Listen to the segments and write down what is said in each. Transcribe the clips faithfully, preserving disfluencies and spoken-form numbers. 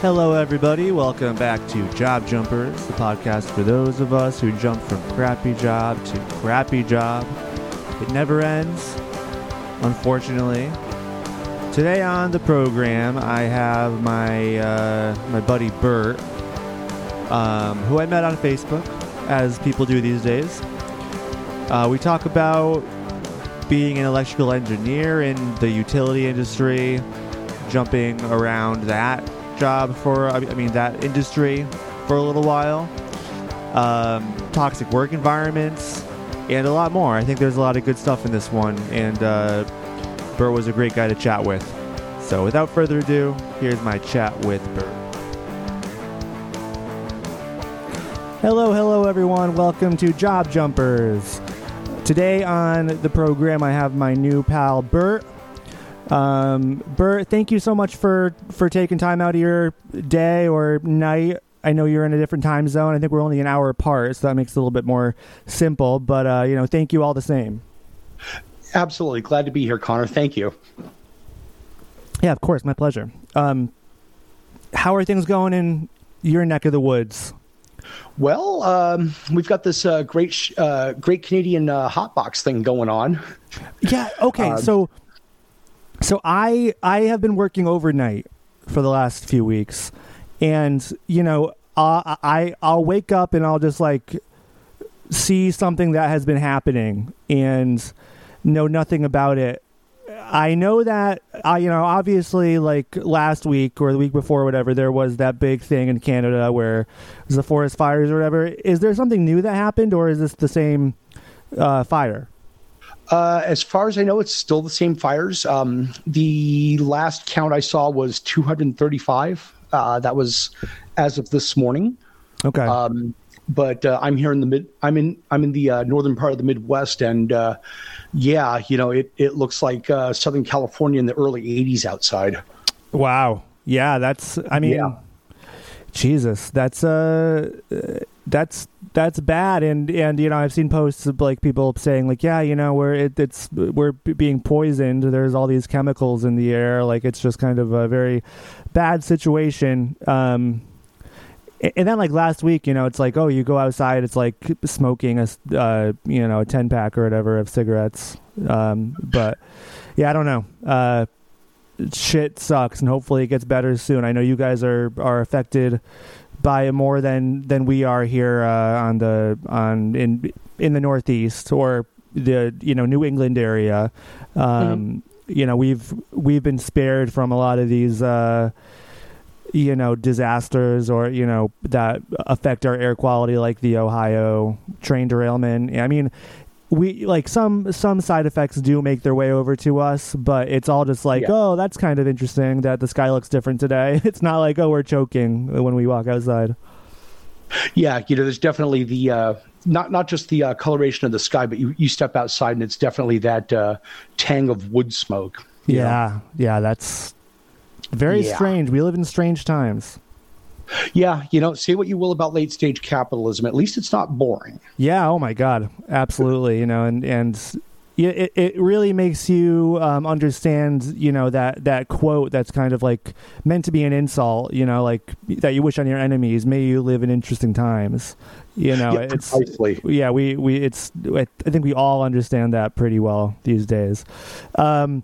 Hello, everybody. Welcome back to Job Jumpers, the podcast for those of us who jump from crappy job to crappy job. It never ends, unfortunately. Today on the program, I have my uh, my buddy Bert, um, who I met on Facebook, as people do these days. Uh, we talk about being an electrical engineer in the utility industry, jumping around that job for I mean that industry for a little while, um, toxic work environments, and a lot more. I think there's a lot of good stuff in this one, and uh, Bert was a great guy to chat with. So without further ado, here's my chat with Bert. Hello, hello everyone. Welcome to Job Jumpers. Today on the program, I have my new pal Bert. Um, Bert, thank you so much for, for taking time out of your day or night. I know you're in a different time zone. I think we're only an hour apart, so that makes it a little bit more simple. But, uh, you know, thank you all the same. Absolutely. Glad to be here, Connor. Thank you. Yeah, of course. My pleasure. Um, how are things going in your neck of the woods? Well, um, we've got this uh, great sh- uh, great Canadian uh, hot box thing going on. Yeah, okay. Um, so... So I I have been working overnight for the last few weeks, and you know I, I I'll wake up and I'll just like see something that has been happening and know nothing about it. I know that I you know obviously like last week or the week before or whatever, there was that big thing in Canada where it was the forest fires or whatever. Is there something new that happened, or is this the same uh, fire? Uh, as far as I know, it's still the same fires. Um, the last count I saw was two hundred thirty-five. Uh, that was as of this morning. Okay. Um, but uh, I'm here in the mid. I'm in. I'm in the uh, northern part of the Midwest, and uh, yeah, you know, it it looks like uh, Southern California in the early eighties outside. Wow. Yeah, that's. I mean, yeah. Jesus, that's uh, that's. That's bad, and, and you know I've seen posts of like people saying like yeah you know we're it, it's we're being poisoned. There's all these chemicals in the air. Like it's just kind of a very bad situation. Um, and then like last week, you know, it's like oh you go outside, it's like smoking a uh, you know a ten pack or whatever of cigarettes. Um, but yeah, I don't know. Uh, shit sucks, and hopefully it gets better soon. I know you guys are are affected by it more than, than we are here uh, on the on in in the Northeast or the you know New England area. Um, mm-hmm. You know we've we've been spared from a lot of these uh, you know disasters or you know that affect our air quality, like the Ohio train derailment. I mean, we like some some side effects do make their way over to us, but it's all just like, yeah. Oh, that's kind of interesting that the sky looks different today. It's not like, oh, we're choking when we walk outside. Yeah, you know, there's definitely the uh, not not just the uh, coloration of the sky, but you, you step outside and it's definitely that uh, tang of wood smoke. Yeah, know? yeah, that's very yeah. strange. We live in strange times. Yeah, you know, say what you will about late stage capitalism. At least it's not boring. Yeah. Oh my God. Absolutely. You know, and and it it really makes you um, understand. You know that that quote that's kind of like meant to be an insult. You know, like that you wish on your enemies. May you live in interesting times. You know, yeah, it's precisely. yeah. We we it's. I think we all understand that pretty well these days. Um,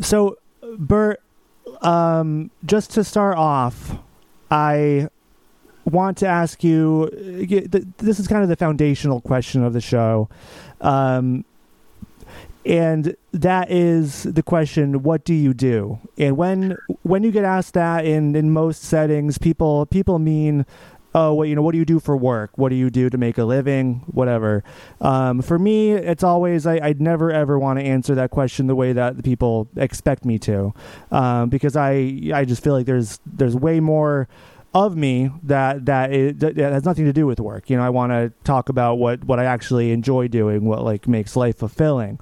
so Bert, um, just to start off. I want to ask you, this is kind of the foundational question of the show. Um, and that is the question, what do you do? And when when you get asked that in, in most settings, people people mean, oh, well, you know, what do you do for work? What do you do to make a living? Whatever. Um, for me, it's always, I, I'd never, ever want to answer that question the way that the people expect me to, um, because I I just feel like there's there's way more of me that that, it, that has nothing to do with work. You know, I want to talk about what, what I actually enjoy doing, what like makes life fulfilling.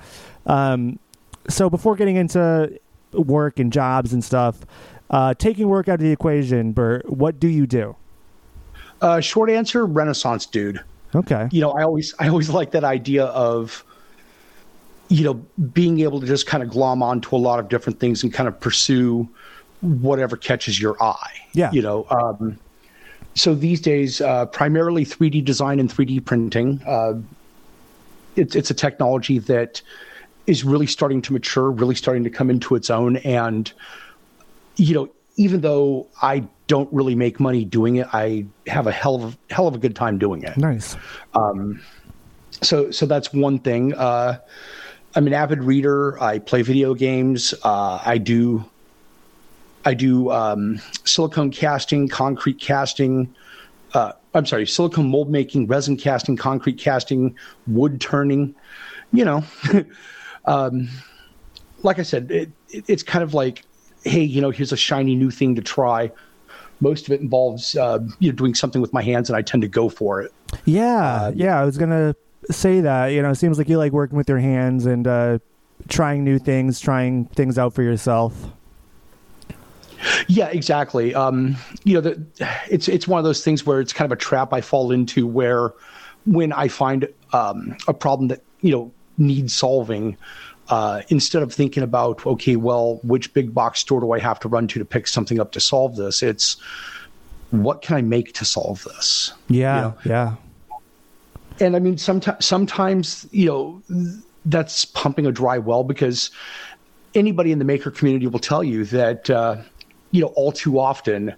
Um, so before getting into work and jobs and stuff, uh, taking work out of the equation, Bert, what do you do? Uh, short answer, Renaissance dude. Okay. You know, I always, I always like that idea of, you know, being able to just kind of glom onto a lot of different things and kind of pursue whatever catches your eye. Yeah. You know, um, so these days, uh, primarily three D design and three D printing. Uh, it's it's a technology that is really starting to mature, really starting to come into its own. And, you know, even though I don't really make money doing it, I have a hell of hell of a good time doing it. Nice. Um, so so that's one thing. Uh, I'm an avid reader. I play video games. Uh, I do. I do um, silicone casting, concrete casting. Uh, I'm sorry, silicone mold making, resin casting, concrete casting, wood turning. You know, um, like I said, it, it, it's kind of like, hey, you know, here's a shiny new thing to try. Most of it involves uh, you know, doing something with my hands, and I tend to go for it. Yeah, uh, yeah. I was gonna say that. You know, it seems like you like working with your hands and uh, trying new things, trying things out for yourself. Yeah, exactly. Um, you know, the, it's it's one of those things where it's kind of a trap I fall into, where when I find um, a problem that, you know, needs solving, uh, instead of thinking about, okay, well, which big box store do I have to run to to pick something up to solve this? It's what can I make to solve this? Yeah, you know? Yeah. And I mean, sometimes, sometimes, you know, that's pumping a dry well, because anybody in the maker community will tell you that, uh, you know, all too often,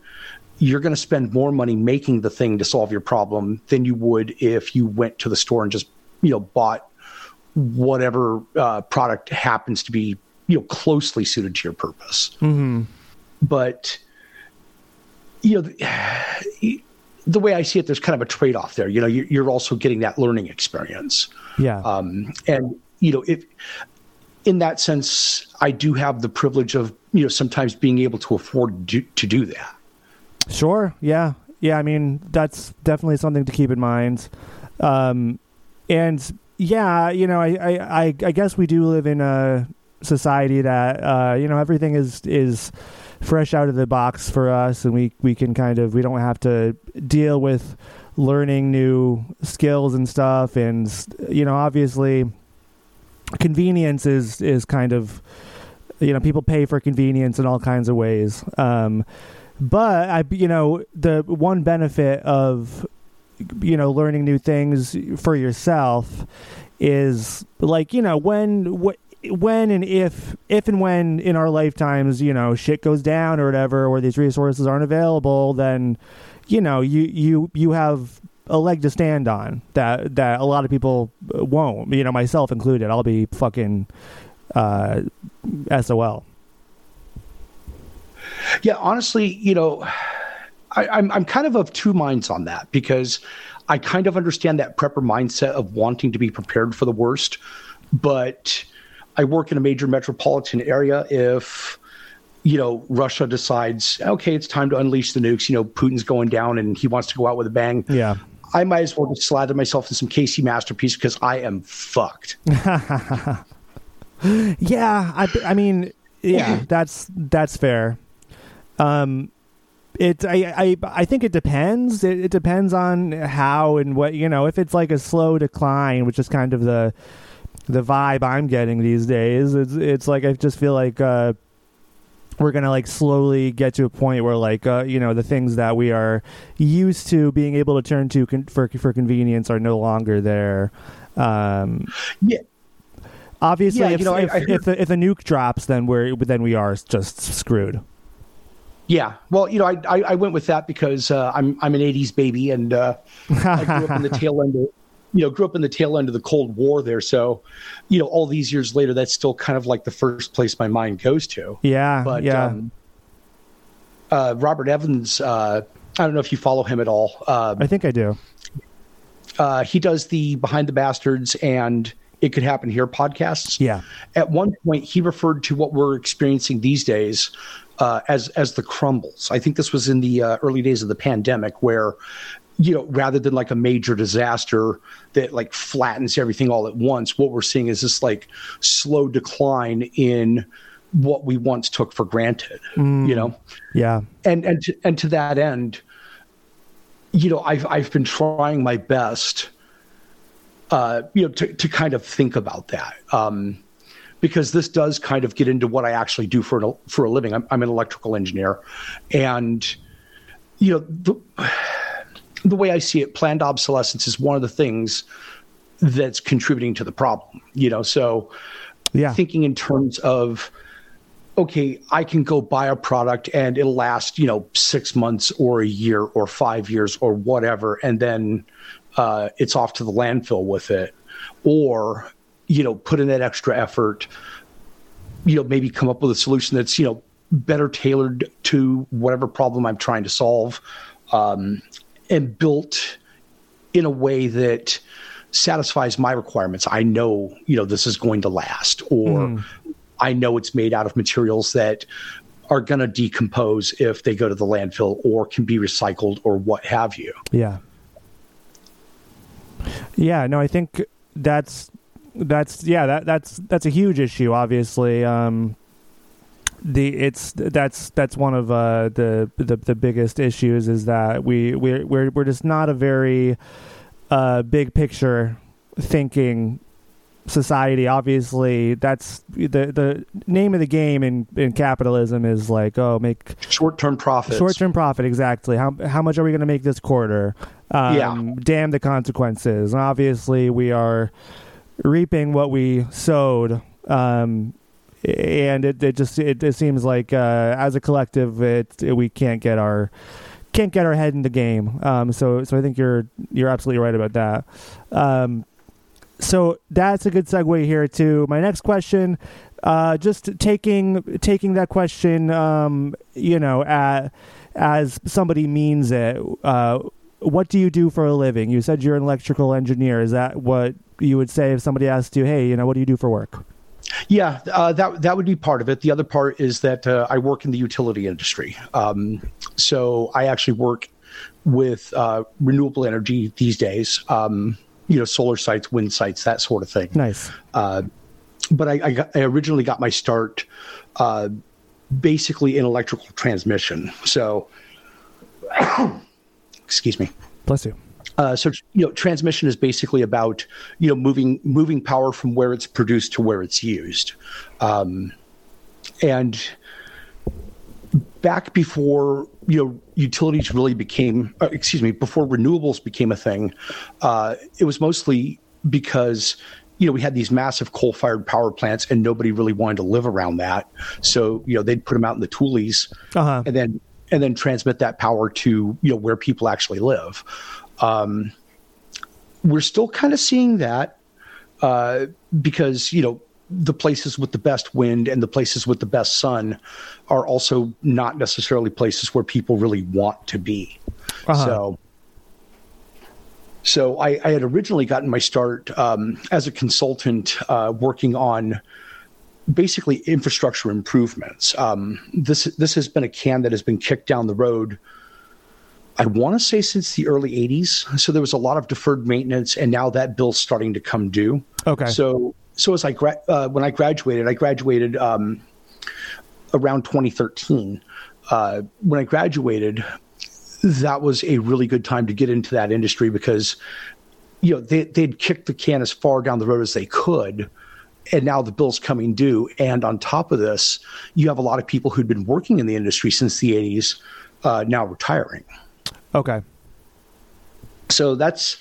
you're going to spend more money making the thing to solve your problem than you would if you went to the store and just, you know, bought whatever uh, product happens to be, you know, closely suited to your purpose. Mm-hmm. But, you know, the, the way I see it, there's kind of a trade-off there. You know, you're also getting that learning experience. Yeah. Um, and, you know, if... in that sense, I do have the privilege of, you know, sometimes being able to afford do, to do that. Sure. Yeah. Yeah. I mean, that's definitely something to keep in mind. Um, and yeah, you know, I, I, I, I guess we do live in a society that, uh, you know, everything is, is fresh out of the box for us. And we, we can kind of, we don't have to deal with learning new skills and stuff. And, you know, obviously, convenience is, is kind of, you know, people pay for convenience in all kinds of ways. Um, but I, you know, the one benefit of, you know, learning new things for yourself is like, you know, when, wh- when, and if, if, and when in our lifetimes, you know, shit goes down or whatever, or these resources aren't available, then, you know, you, you, you have a leg to stand on that, that a lot of people won't, you know, myself included. I'll be fucking, uh, S O L. Yeah. Honestly, you know, I, I'm, I'm kind of of two minds on that, because I kind of understand that prepper mindset of wanting to be prepared for the worst, but I work in a major metropolitan area. If, you know, Russia decides, okay, it's time to unleash the nukes, you know, Putin's going down and he wants to go out with a bang. Yeah. I might as well just slather myself in some K C Masterpiece, because I am fucked. yeah, I, I mean, yeah, that's that's fair. Um, it, I, I, I think it depends. It, it depends on how and what, you know. If it's like a slow decline, which is kind of the the vibe I'm getting these days, it's it's like I just feel like uh, we're going to like slowly get to a point where like, uh, you know, the things that we are used to being able to turn to con- for, for convenience are no longer there. Um, yeah. Obviously, yeah, if, you know, if, I, I heard... if, the, if the nuke drops, then we're, then we are just screwed. Yeah. Well, you know, I, I, I went with that because, uh, I'm, I'm an eighties baby, and, uh, I grew up in the tail end of, you know, grew up in the tail end of the Cold War there. So, you know, all these years later, that's still kind of like the first place my mind goes to. Yeah. But, yeah. Um, uh, Robert Evans, uh, I don't know if you follow him at all. Um, I think I do. Uh, he does the Behind the Bastards and It Could Happen Here podcasts. Yeah. At one point, he referred to what we're experiencing these days uh, as, as the crumbles. I think this was in the uh, early days of the pandemic, where, you know, rather than like a major disaster that like flattens everything all at once, what we're seeing is this like slow decline in what we once took for granted, mm, you know? Yeah. And, and, to, and to that end, you know, I've, I've been trying my best, uh, you know, to, to kind of think about that. Um, because this does kind of get into what I actually do for, for a living. I'm, I'm an electrical engineer. And, you know, the, the way I see it, planned obsolescence is one of the things that's contributing to the problem, you know? So yeah. Thinking in terms of, okay, I can go buy a product and it'll last, you know, six months or a year or five years or whatever. And then uh, it's off to the landfill with it. Or, you know, put in that extra effort, you know, maybe come up with a solution that's, you know, better tailored to whatever problem I'm trying to solve, um, and built in a way that satisfies my requirements. I know, you know, this is going to last, or mm. I know it's made out of materials that are going to decompose if they go to the landfill or can be recycled or what have you. Yeah. Yeah, no, I think that's, that's, yeah, that, that's, that's a huge issue, obviously. Um, the it's, that's, that's one of, uh, the, the, the biggest issues is that we, we're, we're, we're just not a very, uh, big picture thinking society. Obviously that's the the name of the game in in capitalism is like, oh, make short-term profit short-term profit exactly. How how much are we going to make this quarter? Um yeah. Damn the consequences. And obviously we are reaping what we sowed, um and it, it just it, it seems like uh as a collective it, it we can't get our can't get our head in the game. Um so so I think you're you're absolutely right about that. um So that's a good segue here to my next question. Uh, just taking taking that question, um, you know, at, as somebody means it. Uh, what do you do for a living? You said you're an electrical engineer. Is that what you would say if somebody asked you, "Hey, you know, what do you do for work?" Yeah, uh, that that would be part of it. The other part is that uh, I work in the utility industry. Um, so I actually work with uh, renewable energy these days. Um, you know, solar sites, wind sites, that sort of thing. Nice. Uh, but I, I, got, I originally got my start uh, basically in electrical transmission. So, excuse me. Bless you. Uh, so, you know, transmission is basically about, you know, moving moving power from where it's produced to where it's used. Um, and back before, you know, utilities really became, uh, excuse me, before renewables became a thing, uh, it was mostly because, you know, we had these massive coal-fired power plants and nobody really wanted to live around that. So, you know, they'd put them out in the tules, uh-huh. and then and then transmit that power to, you know, where people actually live. Um, we're still kind of seeing that uh, because, you know, the places with the best wind and the places with the best sun are also not necessarily places where people really want to be. Uh-huh. So, so I, I had originally gotten my start um, as a consultant uh, working on basically infrastructure improvements. Um, this, this has been a can that has been kicked down the road, I want to say, since the early eighties. So there was a lot of deferred maintenance, and now that bill's starting to come due. Okay. So, So as I gra- uh, when I graduated, I graduated um, around twenty thirteen. Uh, when I graduated, that was a really good time to get into that industry because, you know, they, they'd kicked the can as far down the road as they could, and now the bill's coming due. And on top of this, you have a lot of people who'd been working in the industry since the eighties uh, now retiring. Okay. So that's...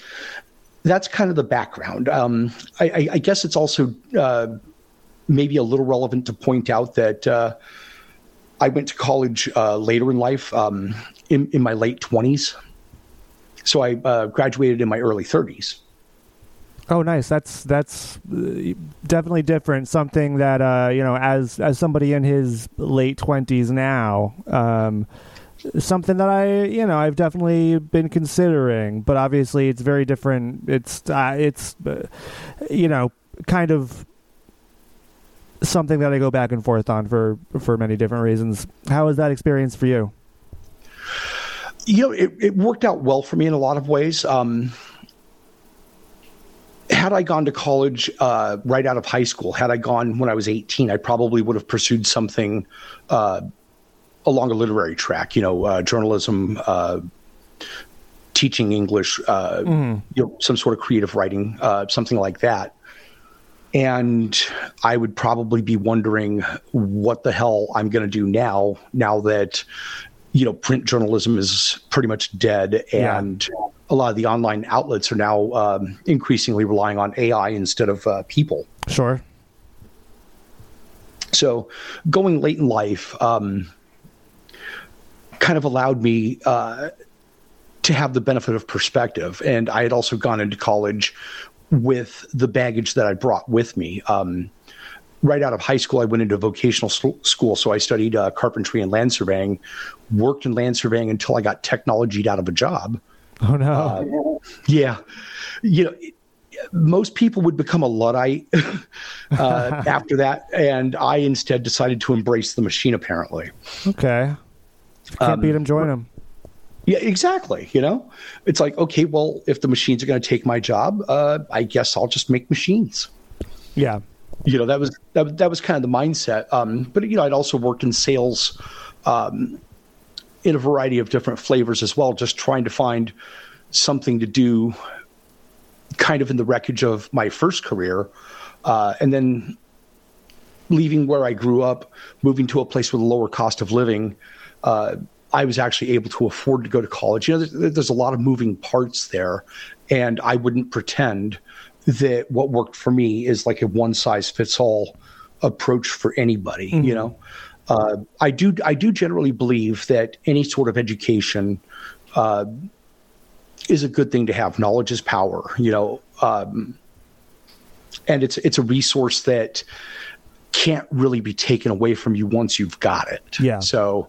that's kind of the background. Um, I, I guess it's also uh, maybe a little relevant to point out that uh, I went to college uh, later in life, um, in, in my late twenties. So I uh, graduated in my early thirties. Oh, nice. That's that's definitely different. Something that, uh, you know, as as somebody in his late twenties now, um, something that I, you know, I've definitely been considering, but obviously it's very different. It's, uh, it's, uh, you know, kind of something that I go back and forth on for, for many different reasons. How was that experience for you? You know, it, it worked out well for me in a lot of ways. Um, had I gone to college uh, right out of high school, had I gone when I was eighteen, I probably would have pursued something, uh, along a literary track, you know, uh, journalism, uh, teaching English, uh, mm. you know, some sort of creative writing, uh, something like that. And I would probably be wondering what the hell I'm going to do now, now that, you know, print journalism is pretty much dead. And yeah. a lot of the online outlets are now um, increasingly relying on A I instead of uh, people. Sure. So going late in life um, kind of allowed me uh, to have the benefit of perspective. And I had also gone into college with the baggage that I brought with me. Um, right out of high school, I went into vocational school. So I studied uh, carpentry and land surveying, worked in land surveying until I got technologied out of a job. Oh, no. Uh, yeah. You know, it, most people would become a Luddite uh, after that. And I instead decided to embrace the machine, apparently. Okay. If you can't um, beat them, join them. Yeah, exactly. You know, it's like, okay, well, if the machines are going to take my job, uh, I guess I'll just make machines. Yeah. You know, that was that, that was kind of the mindset. Um, but, you know, I'd also worked in sales um, in a variety of different flavors as well, just trying to find something to do kind of in the wreckage of my first career. Uh, and then leaving where I grew up, moving to a place with a lower cost of living, uh I was actually able to afford to go to college. You know, there's, there's a lot of moving parts there, and I wouldn't pretend that what worked for me is like a one-size-fits-all approach for anybody. Mm-hmm. You know, uh, I do. I do generally believe that any sort of education uh, is a good thing to have. Knowledge is power. You know, um, and it's it's a resource that can't really be taken away from you once you've got it. Yeah. So.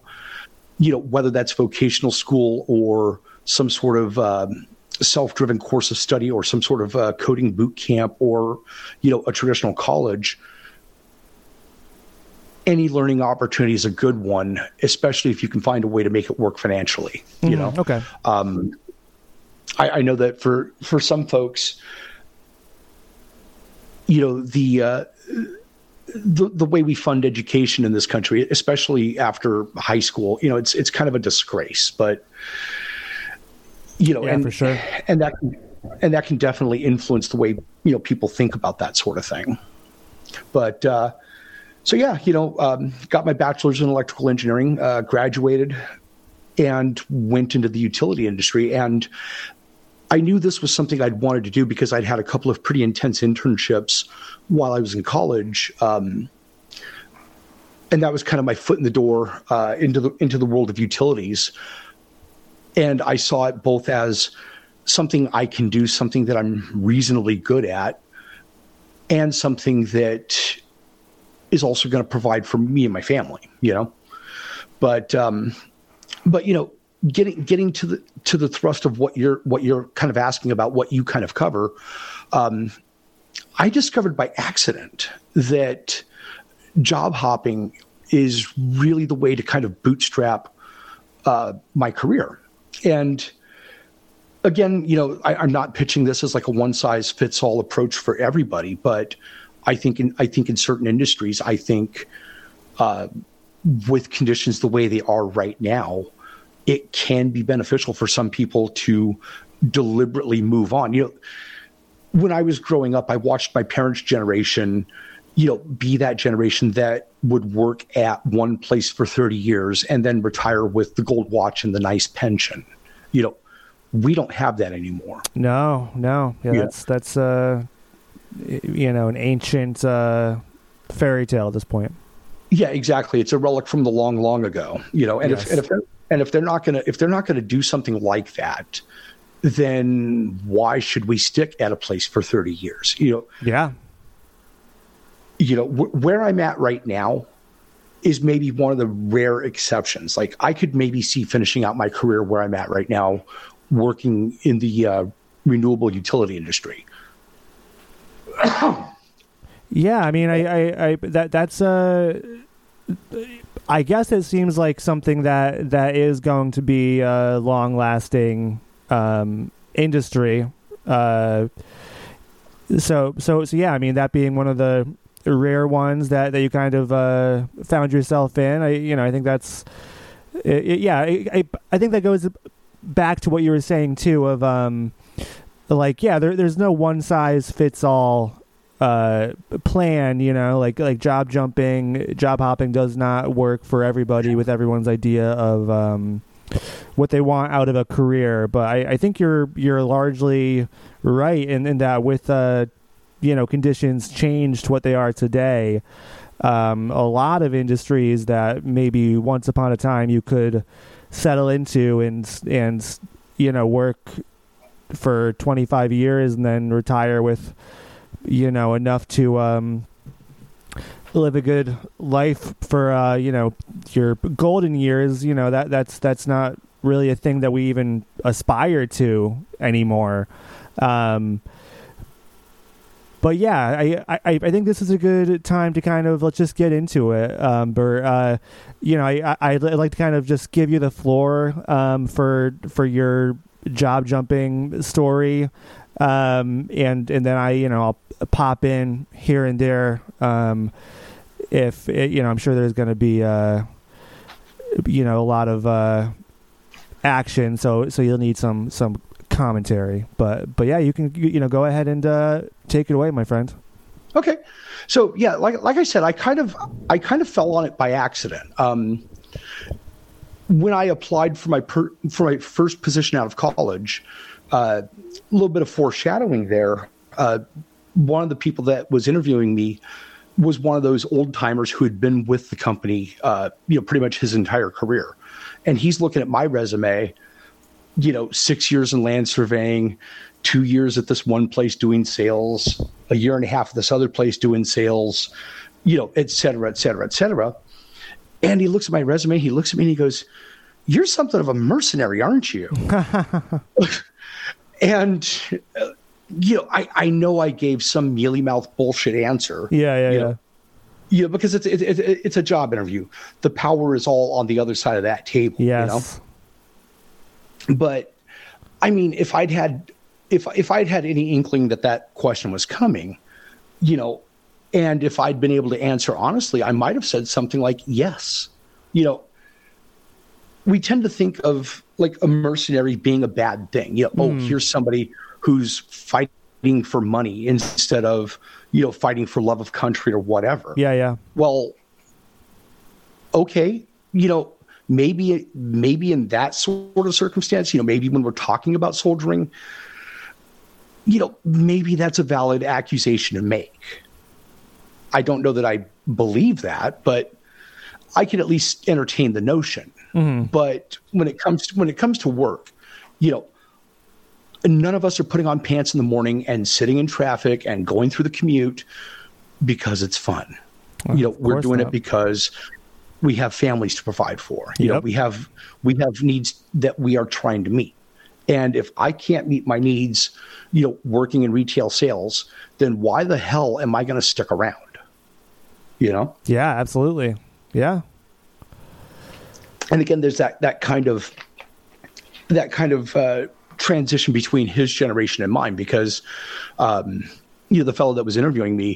You know, whether that's vocational school or some sort of um, self-driven course of study or some sort of uh, coding boot camp or, you know, a traditional college, any learning opportunity is a good one, especially if you can find a way to make it work financially, you mm-hmm. know? Okay. Um, I, I know that for, for some folks, you know, the... Uh, The, the way we fund education in this country, especially after high school, you know, it's it's kind of a disgrace. But you know, yeah, and for sure. and that and that can definitely influence the way you know people think about that sort of thing. But uh, so yeah, you know, um, got my bachelor's in electrical engineering, uh, graduated, and went into the utility industry. And I knew this was something I'd wanted to do because I'd had a couple of pretty intense internships while I was in college. Um, and that was kind of my foot in the door uh, into the, into the world of utilities. And I saw it both as something I can do, something that I'm reasonably good at, and something that is also going to provide for me and my family, you know, but, um, but, you know, Getting getting to the to the thrust of what you're what you're kind of asking about, what you kind of cover, um, I discovered by accident that job hopping is really the way to kind of bootstrap uh, my career. And again, you know, I, I'm not pitching this as like a one size fits all approach for everybody, but I think in I think in certain industries, I think uh, with conditions the way they are right now, it can be beneficial for some people to deliberately move on. You know, when I was growing up, I watched my parents' generation, you know, be that generation that would work at one place for thirty years and then retire with the gold watch and the nice pension. You know, we don't have that anymore. No, no. Yeah, yeah. That's, that's, uh, you know, an ancient, uh, fairy tale at this point. Yeah, exactly. It's a relic from the long, long ago, you know, and yes. if, and if And if they're not going to if they're not going to do something like that, then why should we stick at a place for thirty years? You know, yeah. You know, wh- where I'm at right now is maybe one of the rare exceptions. Like I could maybe see finishing out my career where I'm at right now, working in the uh, renewable utility industry. Yeah, I mean, I, I, I that that's uh I guess it seems like something that, that is going to be a long-lasting um, industry. Uh, so, so, so yeah, I mean, that being one of the rare ones that, that you kind of uh, found yourself in, I, you know, I think that's, it, it, yeah, I, I think that goes back to what you were saying, too, of um, like, yeah, there, there's no one-size-fits-all uh, plan, you know, like like job jumping, job hopping does not work for everybody with everyone's idea of um, what they want out of a career. But I, I think you're you're largely right in, in that with, uh, you know, conditions change to what they are today. Um, a lot of industries that maybe once upon a time you could settle into and, and you know, work for twenty-five years and then retire with, you know, enough to um, live a good life for, uh, you know, your golden years, you know, that that's that's not really a thing that we even aspire to anymore. Um But yeah, I, I I think this is a good time to kind of let's just get into it, um, Bert. Uh, you know, I, I I'd like to kind of just give you the floor um, for for your job jumping story, um, and and then I you know I'll pop in here and there. Um, if it, you know, I'm sure there's going to be uh, you know a lot of uh, action, so so you'll need some some. commentary, but but yeah, you can you know go ahead and uh, take it away, my friend. Okay, so yeah, like like I said, I kind of I kind of fell on it by accident. Um, when I applied for my per, for my first position out of college, a uh, little bit of foreshadowing there. Uh, one of the people that was interviewing me was one of those old timers who had been with the company, uh, you know, pretty much his entire career, and he's looking at my resume. You know, six years in land surveying, two years at this one place doing sales, a year and a half at this other place doing sales, you know, et cetera, et cetera, et cetera. And he looks at my resume, he looks at me and he goes, "You're something of a mercenary, aren't you?" And, uh, you know, I, I know I gave some mealy mouth bullshit answer. Yeah, yeah, yeah. Know? Yeah, because it's, it, it, it's a job interview. The power is all on the other side of that table, yes. You know? But I mean, if I'd had, if, if I'd had any inkling that that question was coming, you know, and if I'd been able to answer honestly, I might've said something like, yes, you know, we tend to think of like a mercenary being a bad thing. You know, mm. Oh, here's somebody who's fighting for money instead of, you know, fighting for love of country or whatever. Yeah. Yeah. Well, okay. You know, Maybe, maybe in that sort of circumstance, you know, maybe when we're talking about soldiering, you know, maybe that's a valid accusation to make. I don't know that I believe that, but I can at least entertain the notion. Mm-hmm. But when it comes to, when it comes to work, you know, none of us are putting on pants in the morning and sitting in traffic and going through the commute because it's fun. Well, you know, we're doing not. it because. We have families to provide for. You yep. know, we have we have needs that we are trying to meet. And if I can't meet my needs, you know, working in retail sales, then why the hell am I going to stick around? You know? Yeah, absolutely. Yeah. And again, there's that that kind of that kind of uh, transition between his generation and mine, because um, you know, the fellow that was interviewing me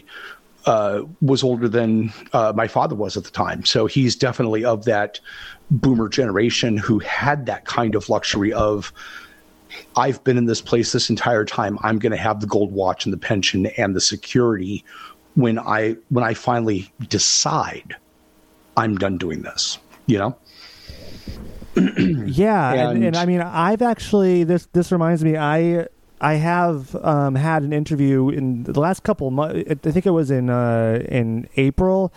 Uh, was older than uh, my father was at the time. So he's definitely of that boomer generation who had that kind of luxury of, I've been in this place this entire time. I'm going to have the gold watch and the pension and the security when I when I finally decide I'm done doing this, you know? Yeah. And, and, and I mean, I've actually, this, this reminds me, I... I have um, had an interview in the last couple of months. I think it was in uh, in April.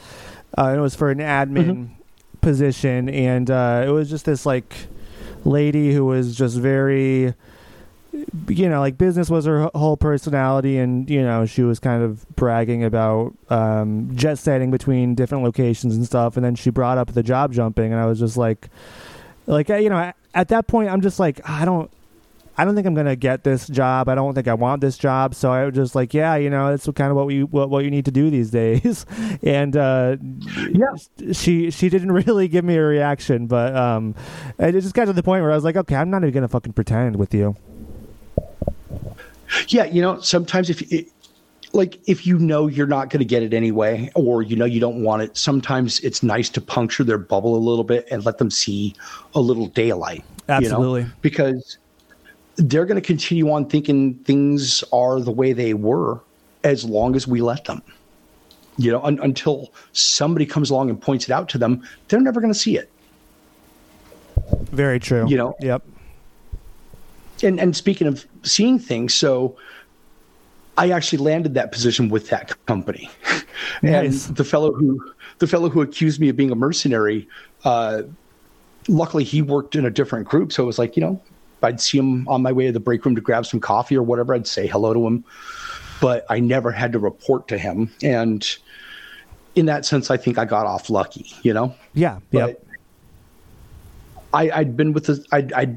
Uh, it was for an admin mm-hmm. position, and uh, it was just this like lady who was just very, you know, like business was her whole personality, and you know she was kind of bragging about um, jet setting between different locations and stuff. And then she brought up the job jumping, and I was just like, like you know, at that point, I'm just like, I don't. I don't think I'm going to get this job. I don't think I want this job. So I was just like, yeah, you know, that's kind of what we, what, what you need to do these days. And, uh, yeah. she, she didn't really give me a reaction, but, um, it just got to the point where I was like, okay, I'm not even going to fucking pretend with you. Yeah. You know, sometimes if it, like, if you know, you're not going to get it anyway, or, you know, you don't want it. Sometimes it's nice to puncture their bubble a little bit and let them see a little daylight. Absolutely. You know? Because they're going to continue on thinking things are the way they were as long as we let them. You know, un- until somebody comes along and points it out to them, they're never going to see it. Very true. You know? Yep. And and speaking of seeing things, so I actually landed that position with that company. Nice. And the fellow who the fellow who accused me of being a mercenary, uh, luckily he worked in a different group. So it was like, you know, I'd see him on my way to the break room to grab some coffee or whatever. I'd say hello to him, but I never had to report to him. And in that sense, I think I got off lucky, you know? Yeah. Yeah. I, I'd been with the, I, I,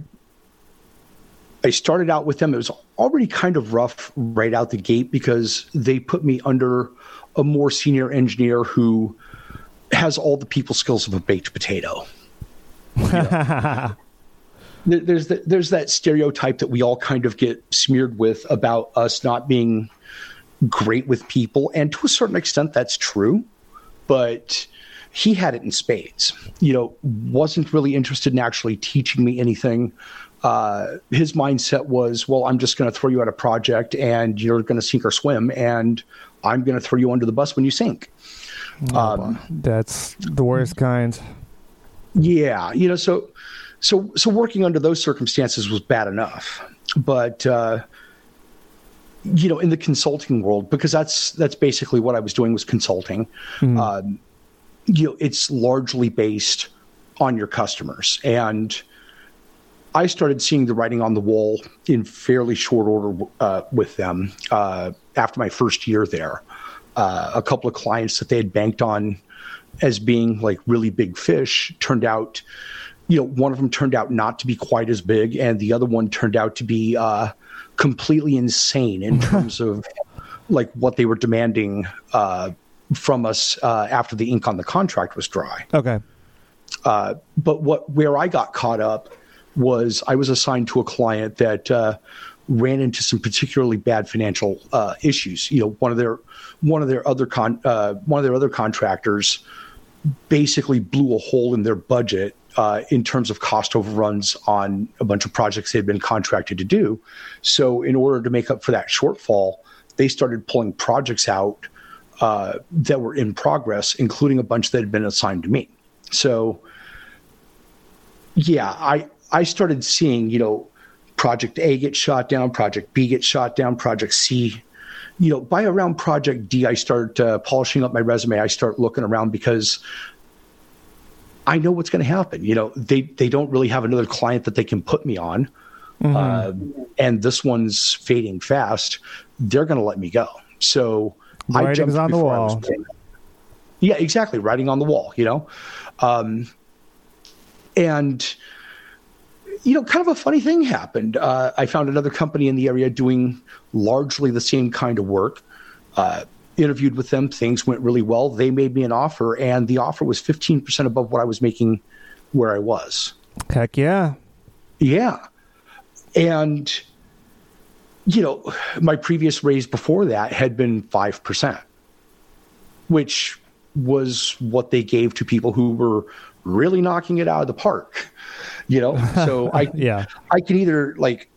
I started out with them. It was already kind of rough right out the gate because they put me under a more senior engineer who has all the people skills of a baked potato. You know? There's the, there's that stereotype that we all kind of get smeared with about us not being great with people. And to a certain extent, that's true. But he had it in spades. You know, wasn't really interested in actually teaching me anything. Uh, his mindset was, well, I'm just going to throw you at a project and you're going to sink or swim. And I'm going to throw you under the bus when you sink. Oh, um, that's the worst kind. Yeah. You know, so... So so working under those circumstances was bad enough, but, uh, you know, in the consulting world, because that's that's basically what I was doing was consulting. Mm. Um, you know, it's largely based on your customers. And I started seeing the writing on the wall in fairly short order uh, with them uh, after my first year there. Uh, a couple of clients that they had banked on as being like really big fish turned out... You know, one of them turned out not to be quite as big, and the other one turned out to be uh, completely insane in terms of like what they were demanding uh, from us uh, after the ink on the contract was dry. Okay. Uh, but what where I got caught up was I was assigned to a client that uh, ran into some particularly bad financial uh, issues. You know, one of their one of their other con uh, one of their other contractors basically blew a hole in their budget. Uh, in terms of cost overruns on a bunch of projects they'd been contracted to do. So in order to make up for that shortfall, they started pulling projects out uh, that were in progress, including a bunch that had been assigned to me. So yeah, I, I started seeing, you know, project A get shot down, project B get shot down, project C, you know, by around project D, I start uh, polishing up my resume. I start looking around because I know what's going to happen. You know, they, they don't really have another client that they can put me on. Mm-hmm. Uh, and this one's fading fast. They're going to let me go. So writing's I jumped on the wall. Yeah, exactly. Writing on the wall, you know? Um, and, you know, kind of a funny thing happened. Uh, I found another company in the area doing largely the same kind of work. Uh, interviewed with them. Things went really well. They made me an offer, and the offer was fifteen percent above what I was making where I was. Heck yeah. Yeah. And, you know, my previous raise before that had been five percent, which was what they gave to people who were really knocking it out of the park, you know? So I, yeah. I can either like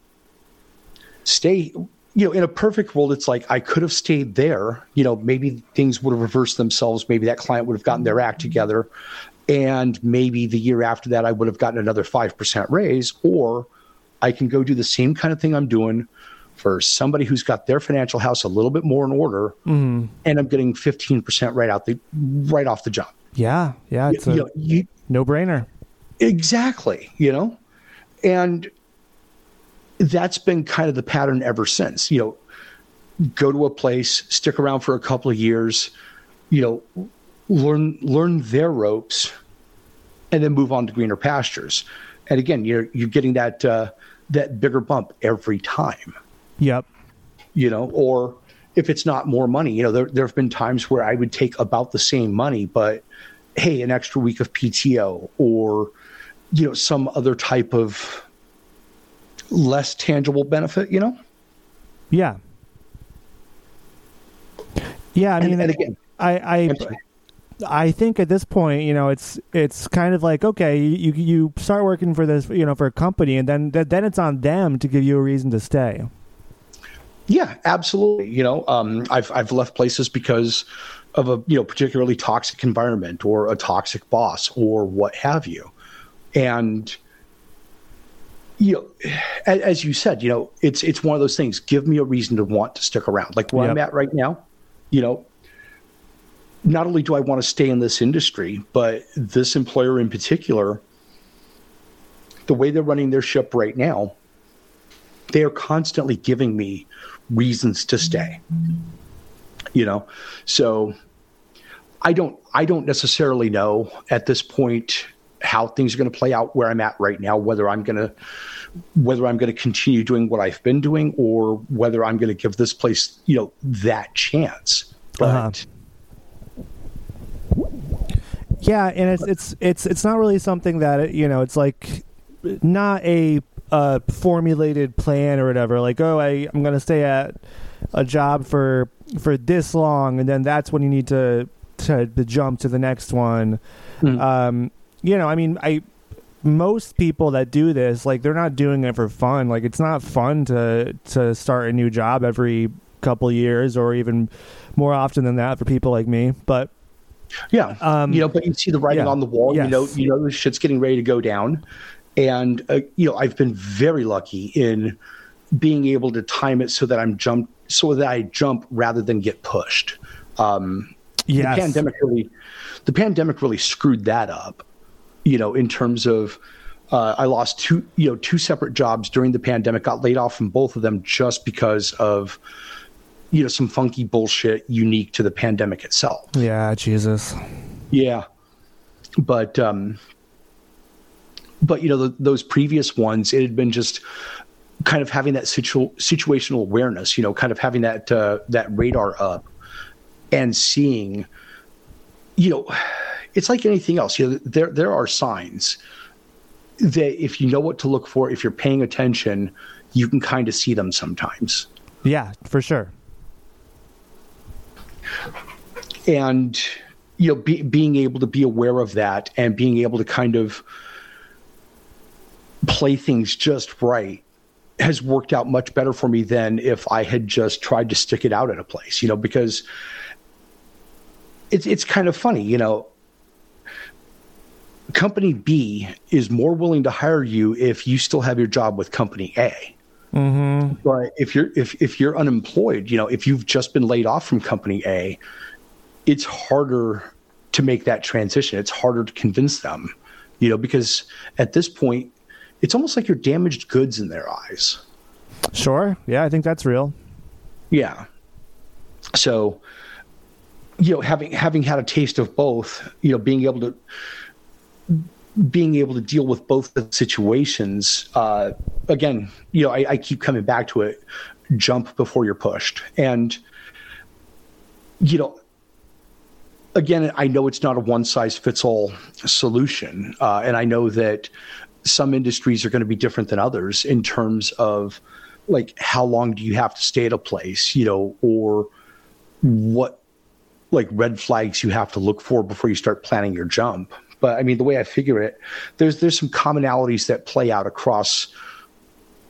stay... You know, in a perfect world, it's like I could have stayed there. You know, maybe things would have reversed themselves. Maybe that client would have gotten their act together. And maybe the year after that, I would have gotten another five percent raise. Or I can go do the same kind of thing I'm doing for somebody who's got their financial house a little bit more in order. Mm. And I'm getting fifteen percent right out the right off the jump. Yeah. Yeah. It's you, a you know, you, no-brainer. Exactly. You know, and... That's been kind of the pattern ever since. You know, go to a place, stick around for a couple of years, you know, learn learn their ropes, and then move on to greener pastures. And again, you're you're getting that uh, that bigger bump every time. Yep. You know, or if it's not more money, you know, there there have been times where I would take about the same money, but hey, an extra week of P T O or you know some other type of less tangible benefit, you know? Yeah. Yeah. I mean, and, and again, I, I, I think at this point, you know, it's, it's kind of like, okay, you, you start working for this, you know, for a company and then, then it's on them to give you a reason to stay. Yeah, absolutely. You know, um, I've I've left places because of a you know particularly toxic environment or a toxic boss or what have you, and you know, as, as you said, you know, it's it's one of those things. Give me a reason to want to stick around. Like where yep. I'm at right now, you know. Not only do I want to stay in this industry, but this employer in particular, the way they're running their ship right now, they are constantly giving me reasons to stay, you know? So I don't, I don't necessarily know at this point how things are going to play out where I'm at right now, whether I'm going to, whether I'm going to continue doing what I've been doing or whether I'm going to give this place, you know, that chance. But uh-huh. Yeah, and it's it's it's it's not really something that, you know, it's like not a uh, formulated plan or whatever. Like, oh, I, I'm going to stay at a job for for this long, and then that's when you need to to, to jump to the next one. Mm. Um, you know, I mean, I most people that do this, like, they're not doing it for fun. Like, it's not fun to to start a new job every couple years, or even more often than that for people like me, but. Yeah, um, you know, but you see the writing yeah, on the wall. Yes. You know, you know, the shit's getting ready to go down, and uh, you know, I've been very lucky in being able to time it so that I'm jump, so that I jump rather than get pushed. Um, yes. the pandemic really, the pandemic really screwed that up. You know, in terms of, uh, I lost two, you know, two separate jobs during the pandemic. Got laid off from both of them just because of. You know, some funky bullshit unique to the pandemic itself. Yeah, Jesus. Yeah. But, um, but you know, the, those previous ones, it had been just kind of having that situ- situational awareness, you know, kind of having that, uh, that radar up and seeing, you know, it's like anything else. You know, there, there are signs that if you know what to look for, if you're paying attention, you can kind of see them sometimes. Yeah, for sure. And, you know, be, being able to be aware of that and being able to kind of play things just right has worked out much better for me than if I had just tried to stick it out at a place, you know, because it's, it's kind of funny, you know, company B is more willing to hire you if you still have your job with company A. Mm-hmm. But if you're if if you're unemployed, you know, if you've just been laid off from company A, it's harder to make that transition. It's harder to convince them, you know, because at this point, it's almost like you're damaged goods in their eyes. Sure. Yeah, I think that's real. Yeah. So, you know, having having had a taste of both, you know, being able to. being able to deal with both the situations, uh, again, you know, I, I keep coming back to it, jump before you're pushed. And, you know, again, I know it's not a one size fits all solution. Uh, and I know that some industries are going to be different than others in terms of like, how long do you have to stay at a place, you know, or what like red flags you have to look for before you start planning your jump. But I mean, the way I figure it, there's there's some commonalities that play out across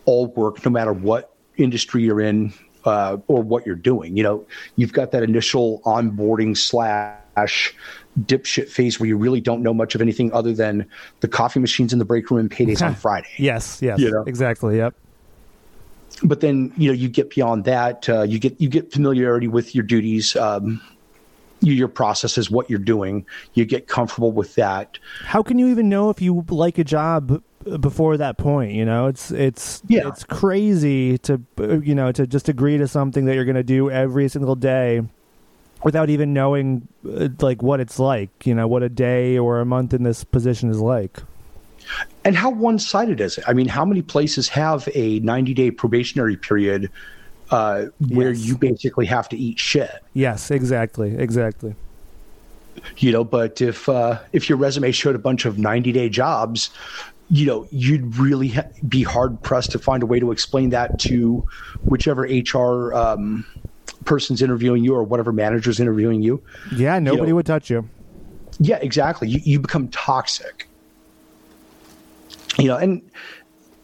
all work, no matter what industry you're in uh, or what you're doing. You know, you've got that initial onboarding slash dipshit phase where you really don't know much of anything other than the coffee machines in the break room and paydays on Friday. Yes, yes, you know? Exactly. Yep. But then you know you get beyond that. Uh, you get you get familiarity with your duties. Um, Your processes, what you're doing, you get comfortable with that. How can you even know if you like a job before that point? You know, it's it's yeah. it's crazy to you know to just agree to something that you're going to do every single day without even knowing like what it's like. You know, what a day or a month in this position is like. And how one-sided is it? I mean, how many places have a ninety-day probationary period? Uh, where yes. you basically have to eat shit. Yes, exactly, exactly. You know, but if uh, if your resume showed a bunch of ninety-day jobs, you know, you'd really ha- be hard-pressed to find a way to explain that to whichever H R um, person's interviewing you or whatever manager's interviewing you. Yeah, nobody you know, would touch you. Yeah, exactly. You, you become toxic. You know, and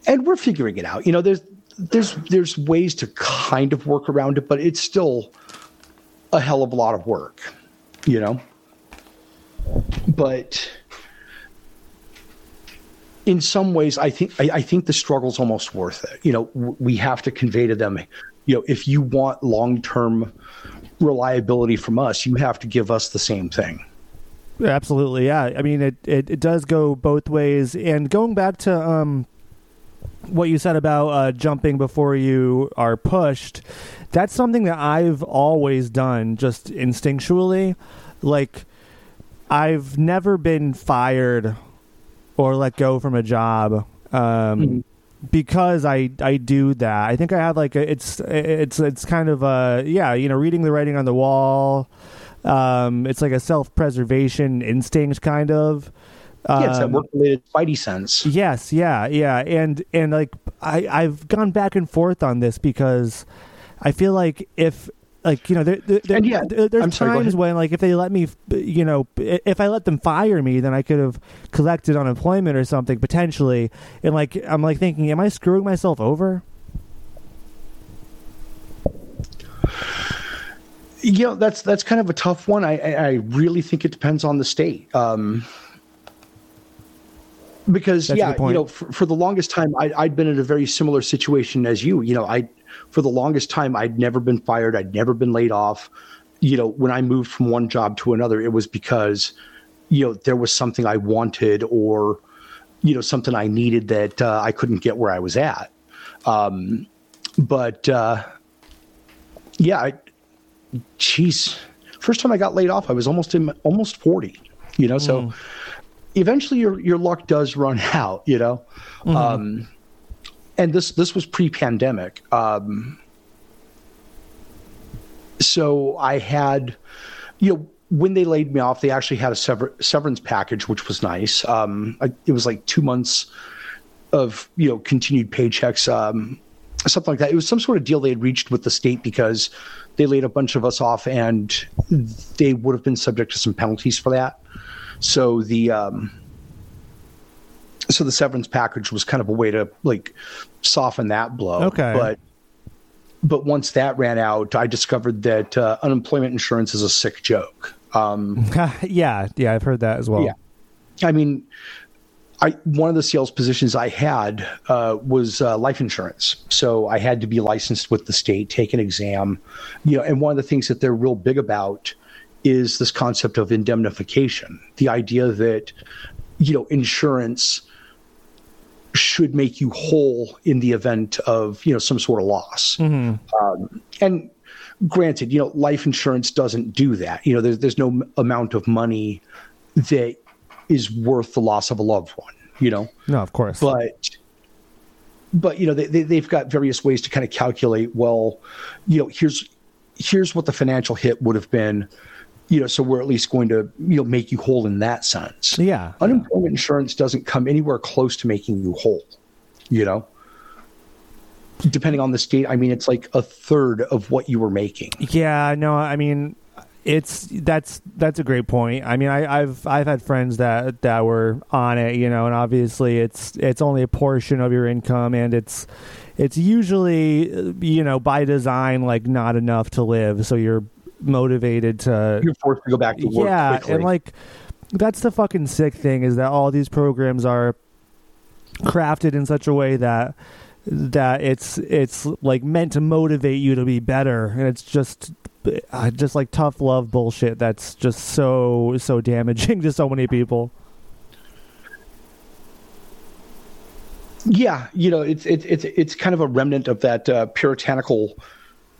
and we're figuring it out. You know, there's there's there's ways to kind of work around it, but it's still a hell of a lot of work, you know. But in some ways, I think I, I think the struggle's almost worth it. You know, we have to convey to them, you know, if you want long-term reliability from us, you have to give us the same thing. Absolutely, yeah. I mean, it, it, it does go both ways. And going back to um, what you said about uh, jumping before you are pushed, that's something that I've always done just instinctually. Like, I've never been fired or let go from a job um, mm-hmm. because I, I do that. I think I have like a, it's it's it's kind of a, yeah, you know, reading the writing on the wall. Um, it's like a self-preservation instinct, kind of. Um, yeah, it's that work-related spidey sense. Yes, yeah, yeah, and and like I, I've gone back and forth on this because I feel like if like you know there, there, there, yeah, there there's I'm times sorry, when like if they let me, you know, if I let them fire me, then I could have collected unemployment or something potentially, and like I'm like thinking, am I screwing myself over? You know, that's that's kind of a tough one. I I really think it depends on the state. Um, because, that's yeah, you know, for, for the longest time, I, I'd been in a very similar situation as you. You know, I for the longest time, I'd never been fired. I'd never been laid off. You know, when I moved from one job to another, it was because, you know, there was something I wanted or, you know, something I needed that uh, I couldn't get where I was at. Um, but, uh, yeah, I Jeez, first time I got laid off, I was almost in almost forty, you know, so mm. eventually your, your luck does run out, you know, mm-hmm. um, and this, this was pre-pandemic. Um, so I had, you know, when they laid me off, they actually had a sever- severance package, which was nice. Um, I, it was like two months of, you know, continued paychecks, um, something like that. It was some sort of deal they had reached with the state because they laid a bunch of us off and they would have been subject to some penalties for that. So the, um, so the severance package was kind of a way to like soften that blow. Okay. But, but once that ran out, I discovered that, uh, unemployment insurance is a sick joke. Um, yeah. Yeah. I've heard that as well. Yeah. I mean, I, one of the sales positions I had uh, was uh, life insurance. So I had to be licensed with the state, take an exam, you know, and one of the things that they're real big about is this concept of indemnification, the idea that, you know, insurance should make you whole in the event of, you know, some sort of loss. Mm-hmm. Um, and granted, you know, life insurance doesn't do that. You know, there's, there's no amount of money that is worth the loss of a loved one, you know? No, of course. But, but you know, they, they, they've got various ways to kind of calculate, well, you know, here's, here's what the financial hit would have been, you know, so we're at least going to, you know, make you whole in that sense. Yeah. Unemployment yeah. insurance doesn't come anywhere close to making you whole, you know? Depending on the state, I mean, it's like a third of what you were making. Yeah, no, I mean... It's that's that's a great point. I mean, I, I've I've had friends that that were on it, you know, and obviously it's it's only a portion of your income, and it's it's usually, you know, by design, like not enough to live. So you're motivated to you're forced to go back to work. Yeah, quickly. And like that's the fucking sick thing is that all these programs are crafted in such a way that. that it's it's like meant to motivate you to be better, and it's just uh, just like tough love bullshit that's just so so damaging to so many people. Yeah, you know, it's it's it's it's kind of a remnant of that uh, puritanical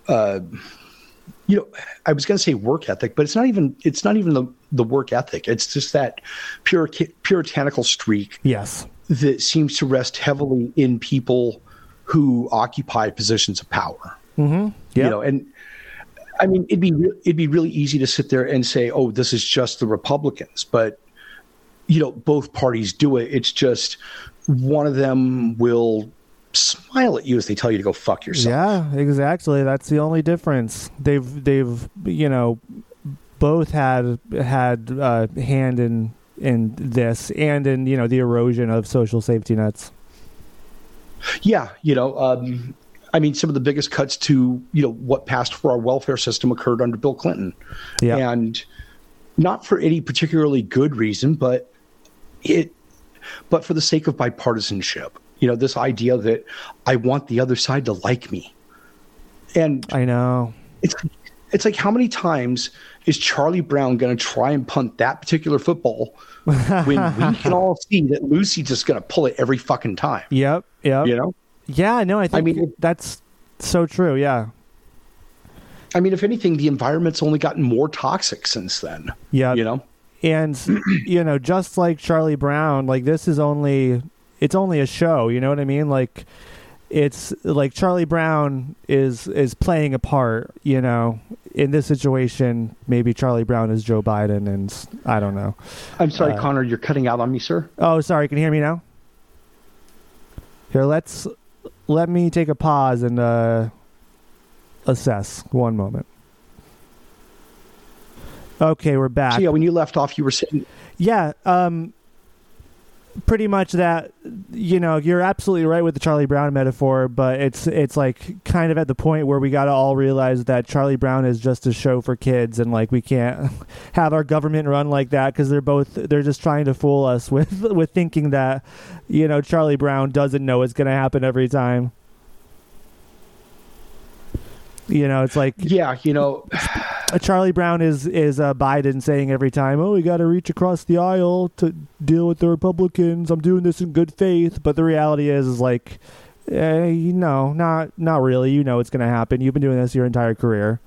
uh, you know, I was going to say work ethic, but it's not even it's not even the, the work ethic. It's just that pure puritanical streak. Yes. That seems to rest heavily in people who occupy positions of power, mm-hmm. yep. you know, and I mean, it'd be, re- it'd be really easy to sit there and say, oh, this is just the Republicans, but you know, both parties do it. It's just one of them will smile at you as they tell you to go fuck yourself. Yeah, exactly. That's the only difference. They've, they've, you know, both had, had a hand in, in this and in, you know, the erosion of social safety nets. Yeah, you know, um, I mean, some of the biggest cuts to, you know, what passed for our welfare system occurred under Bill Clinton. Yeah. And not for any particularly good reason, but it, but for the sake of bipartisanship, you know, this idea that I want the other side to like me. And I know it's, it's like, how many times is Charlie Brown going to try and punt that particular football when we can all see that Lucy's just going to pull it every fucking time? Yep. Yep. You know? Yeah, no, I think I mean, that's so true, yeah. I mean, if anything, the environment's only gotten more toxic since then. Yeah. You know? And, you know, just like Charlie Brown, like, this is only, it's only a show, you know what I mean? Like, it's, like, Charlie Brown is, is playing a part, you know? In this situation, maybe Charlie Brown is Joe Biden, and I don't know. I'm sorry, uh, Connor, you're cutting out on me, sir. Oh, sorry, can you hear me now? Here, let's... Let me take a pause and uh, assess. One moment. Okay, we're back. So, yeah, when you left off, you were sitting... Yeah, um, pretty much that, you know, you're absolutely right with the Charlie Brown metaphor, but it's it's like kind of at the point where we got to all realize that Charlie Brown is just a show for kids, and like we can't have our government run like that because they're both, they're just trying to fool us with, with thinking that, you know, Charlie Brown doesn't know it's going to happen every time. You know, it's like... Yeah, you know... Charlie Brown is is uh, Biden saying every time, oh, we got to reach across the aisle to deal with the Republicans. I'm doing this in good faith. But the reality is, is like, eh, you know, not not really. You know, it's going to happen. You've been doing this your entire career.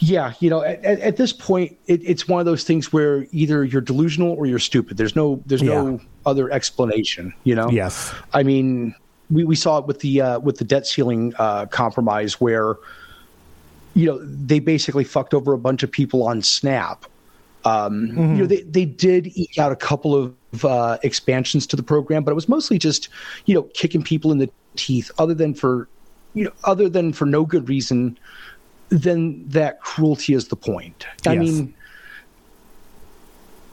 Yeah. You know, at, at this point, it, it's one of those things where either you're delusional or you're stupid. There's no there's yeah. no other explanation, you know? Yes. I mean, we, we saw it with the uh, with the debt ceiling uh, compromise where, you know, they basically fucked over a bunch of people on Snap. Um, mm-hmm. You know, they, they did eke out a couple of uh, expansions to the program, but it was mostly just, you know, kicking people in the teeth other than for, you know, other than for no good reason, then that cruelty is the point. I yes. mean,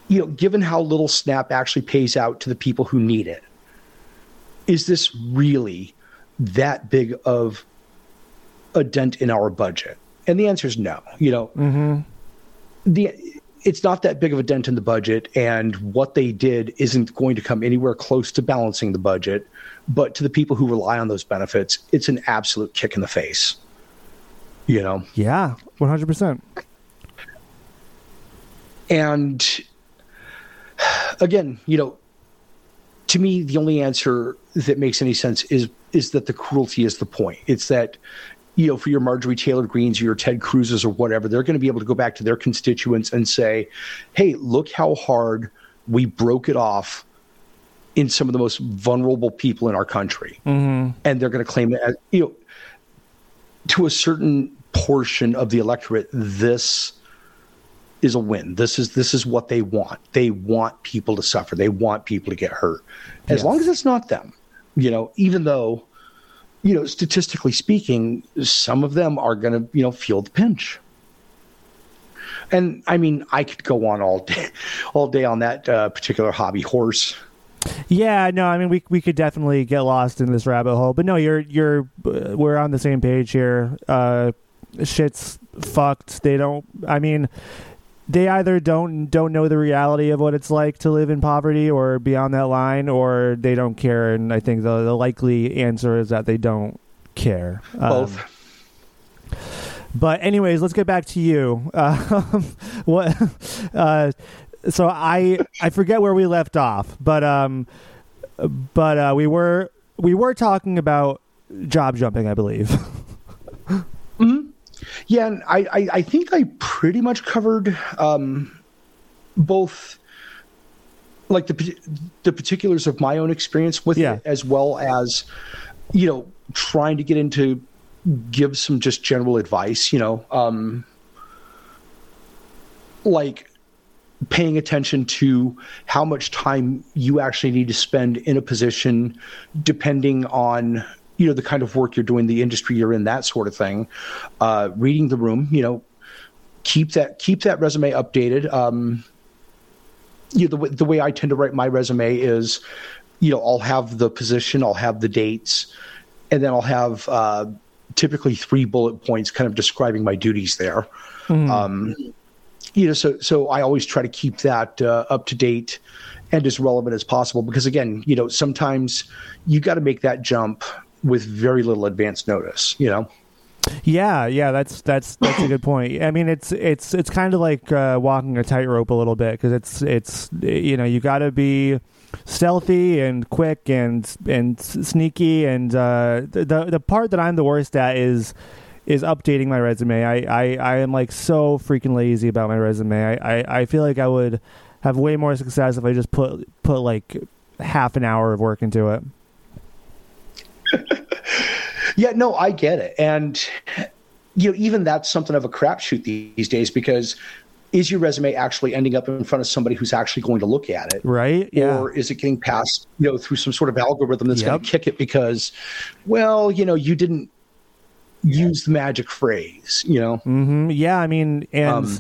you know, given how little Snap actually pays out to the people who need it, is this really that big of a dent in our budget? And the answer is no. You know, mm-hmm. the it's not that big of a dent in the budget, and what they did isn't going to come anywhere close to balancing the budget. But to the people who rely on those benefits, it's an absolute kick in the face. You know? Yeah, one hundred percent. And again, you know, to me, the only answer that makes any sense is is that the cruelty is the point. It's that, you know, for your Marjorie Taylor Greenes or your Ted Cruz's or whatever, they're going to be able to go back to their constituents and say, hey, look how hard we broke it off in some of the most vulnerable people in our country. Mm-hmm. And they're going to claim that, you know, to a certain portion of the electorate, this is a win. This is, this is what they want. They want people to suffer. They want people to get hurt. As yes. long as it's not them, you know, even though, you know, statistically speaking, some of them are going to, you know, feel the pinch. And I mean, I could go on all day, all day on that uh, particular hobby horse. Yeah, no, I mean, we we could definitely get lost in this rabbit hole, but no, you're you're we're on the same page here. Uh, shit's fucked. They don't. I mean, they either don't don't know the reality of what it's like to live in poverty or beyond that line, or they don't care. And I think the, the likely answer is that they don't care. Both. Um, but anyways, let's get back to you. Uh, what? Uh, so I I forget where we left off, but um, but uh, we were we were talking about job jumping, I believe. Mm-hmm. Yeah, and I, I, I think I pretty much covered um, both, like the the particulars of my own experience with yeah. it, as well as, you know, trying to get into give some just general advice, you know, um, like paying attention to how much time you actually need to spend in a position, depending on, you know, the kind of work you're doing, the industry you're in, that sort of thing. Uh, reading the room, you know, keep that keep that resume updated. Um, you know, the, the way I tend to write my resume is, you know, I'll have the position, I'll have the dates, And then I'll have uh, typically three bullet points kind of describing my duties there. Mm. Um, you know, so so I always try to keep that uh, up to date and as relevant as possible, because again, you know, sometimes you got to make that jump with very little advance notice, you know? Yeah, yeah, that's that's that's a good point. I mean, it's it's it's kind of like uh, walking a tightrope a little bit, because it's it's you know, you got to be stealthy and quick and and sneaky, and uh, the the part that I'm the worst at is is updating my resume. I, I, I am like so freaking lazy about my resume. I, I, I feel like I would have way more success if I just put put like half an hour of work into it. Yeah, no, I get it. And, you know, even that's something of a crapshoot these days, because is your resume actually ending up in front of somebody who's actually going to look at it? Right. Yeah. Or is it getting passed, you know, through some sort of algorithm that's yep. going to kick it because, well, you know, you didn't use the magic phrase, you know? Mm-hmm. Yeah. I mean, and um,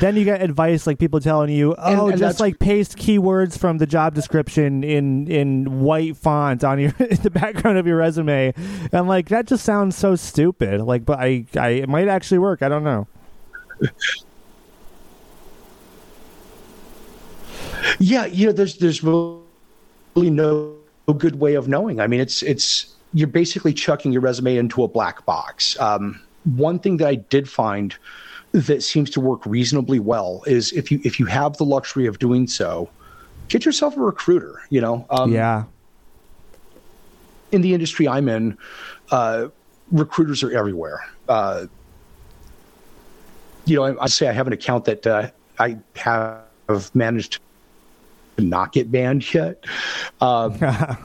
then you get advice like people telling you, oh, and, and just like paste keywords from the job description in, in white font on your in the background of your resume, and like that just sounds so stupid. Like, but I, I it might actually work. I don't know. Yeah, you know, there's there's really no good way of knowing. I mean, it's it's you're basically chucking your resume into a black box. Um, one thing that I did find that seems to work reasonably well is if you if you have the luxury of doing so, get yourself a recruiter, you know. Um, yeah. In the industry I'm in, uh, recruiters are everywhere. Uh, you know, I, I say I have an account that uh, I have managed to not get banned yet. Um,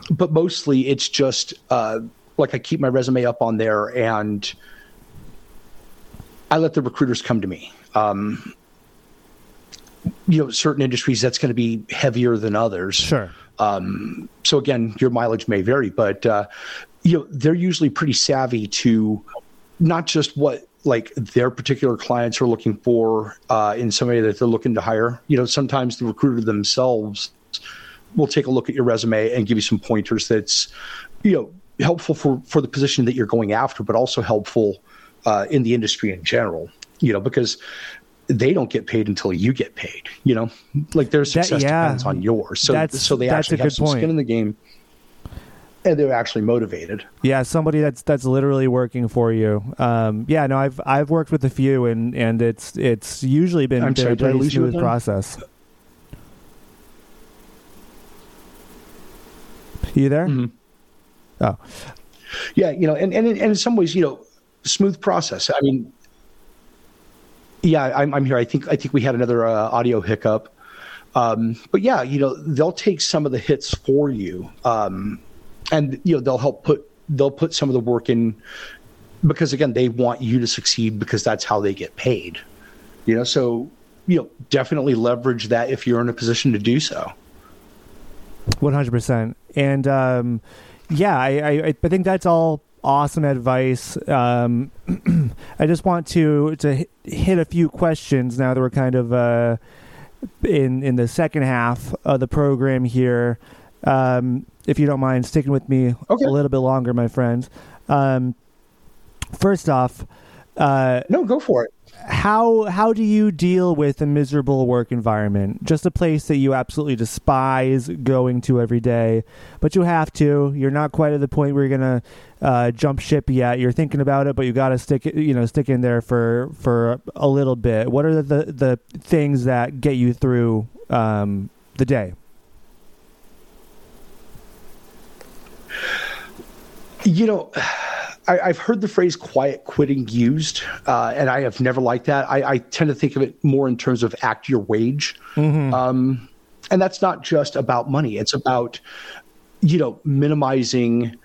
but mostly it's just uh, like I keep my resume up on there and I let the recruiters come to me. Um, you know, certain industries, that's going to be heavier than others. Sure. Um, so again, your mileage may vary, but uh, you know, they're usually pretty savvy to not just what like their particular clients are looking for uh, in somebody that they're looking to hire. You know, sometimes the recruiter themselves will take a look at your resume and give you some pointers that's, you know, helpful for, for the position that you're going after, but also helpful Uh, in the industry in general, you know, because they don't get paid until you get paid, you know, like their success that, yeah. depends on yours. So, that's, so they that's actually have some point. skin in the game, and they're actually motivated. Yeah. Somebody that's, that's literally working for you. Um, yeah, no, I've, I've worked with a few, and, and it's, it's usually been a pretty smooth process. You there? Mm-hmm. Oh yeah. You know, and, and, and in some ways, you know, smooth process. I mean, yeah, I'm, I'm here. I think I think we had another uh, audio hiccup, um, but yeah, you know, they'll take some of the hits for you, um, and you know, they'll help put they'll put some of the work in, because again, they want you to succeed because that's how they get paid. You know, so you know, definitely leverage that if you're in a position to do so. one hundred percent, and um, yeah, I, I I think that's all. Awesome advice. Um, I just want to to hit a few questions now that we're kind of uh, in in the second half of the program here. Um, if you don't mind sticking with me okay. a little bit longer, my friend. Um, first off, uh, no, go for it. How how do you deal with a miserable work environment? Just a place that you absolutely despise going to every day, but you have to. You're not quite at the point where you're gonna uh, jump ship yet. You're thinking about it, but you gotta stick you know stick in there for for a little bit. What are the the things that get you through um, the day? You know. I, I've heard the phrase quiet quitting used, uh, and I have never liked that. I, I tend to think of it more in terms of act your wage. Mm-hmm. Um, and that's not just about money. It's about, you know, minimizing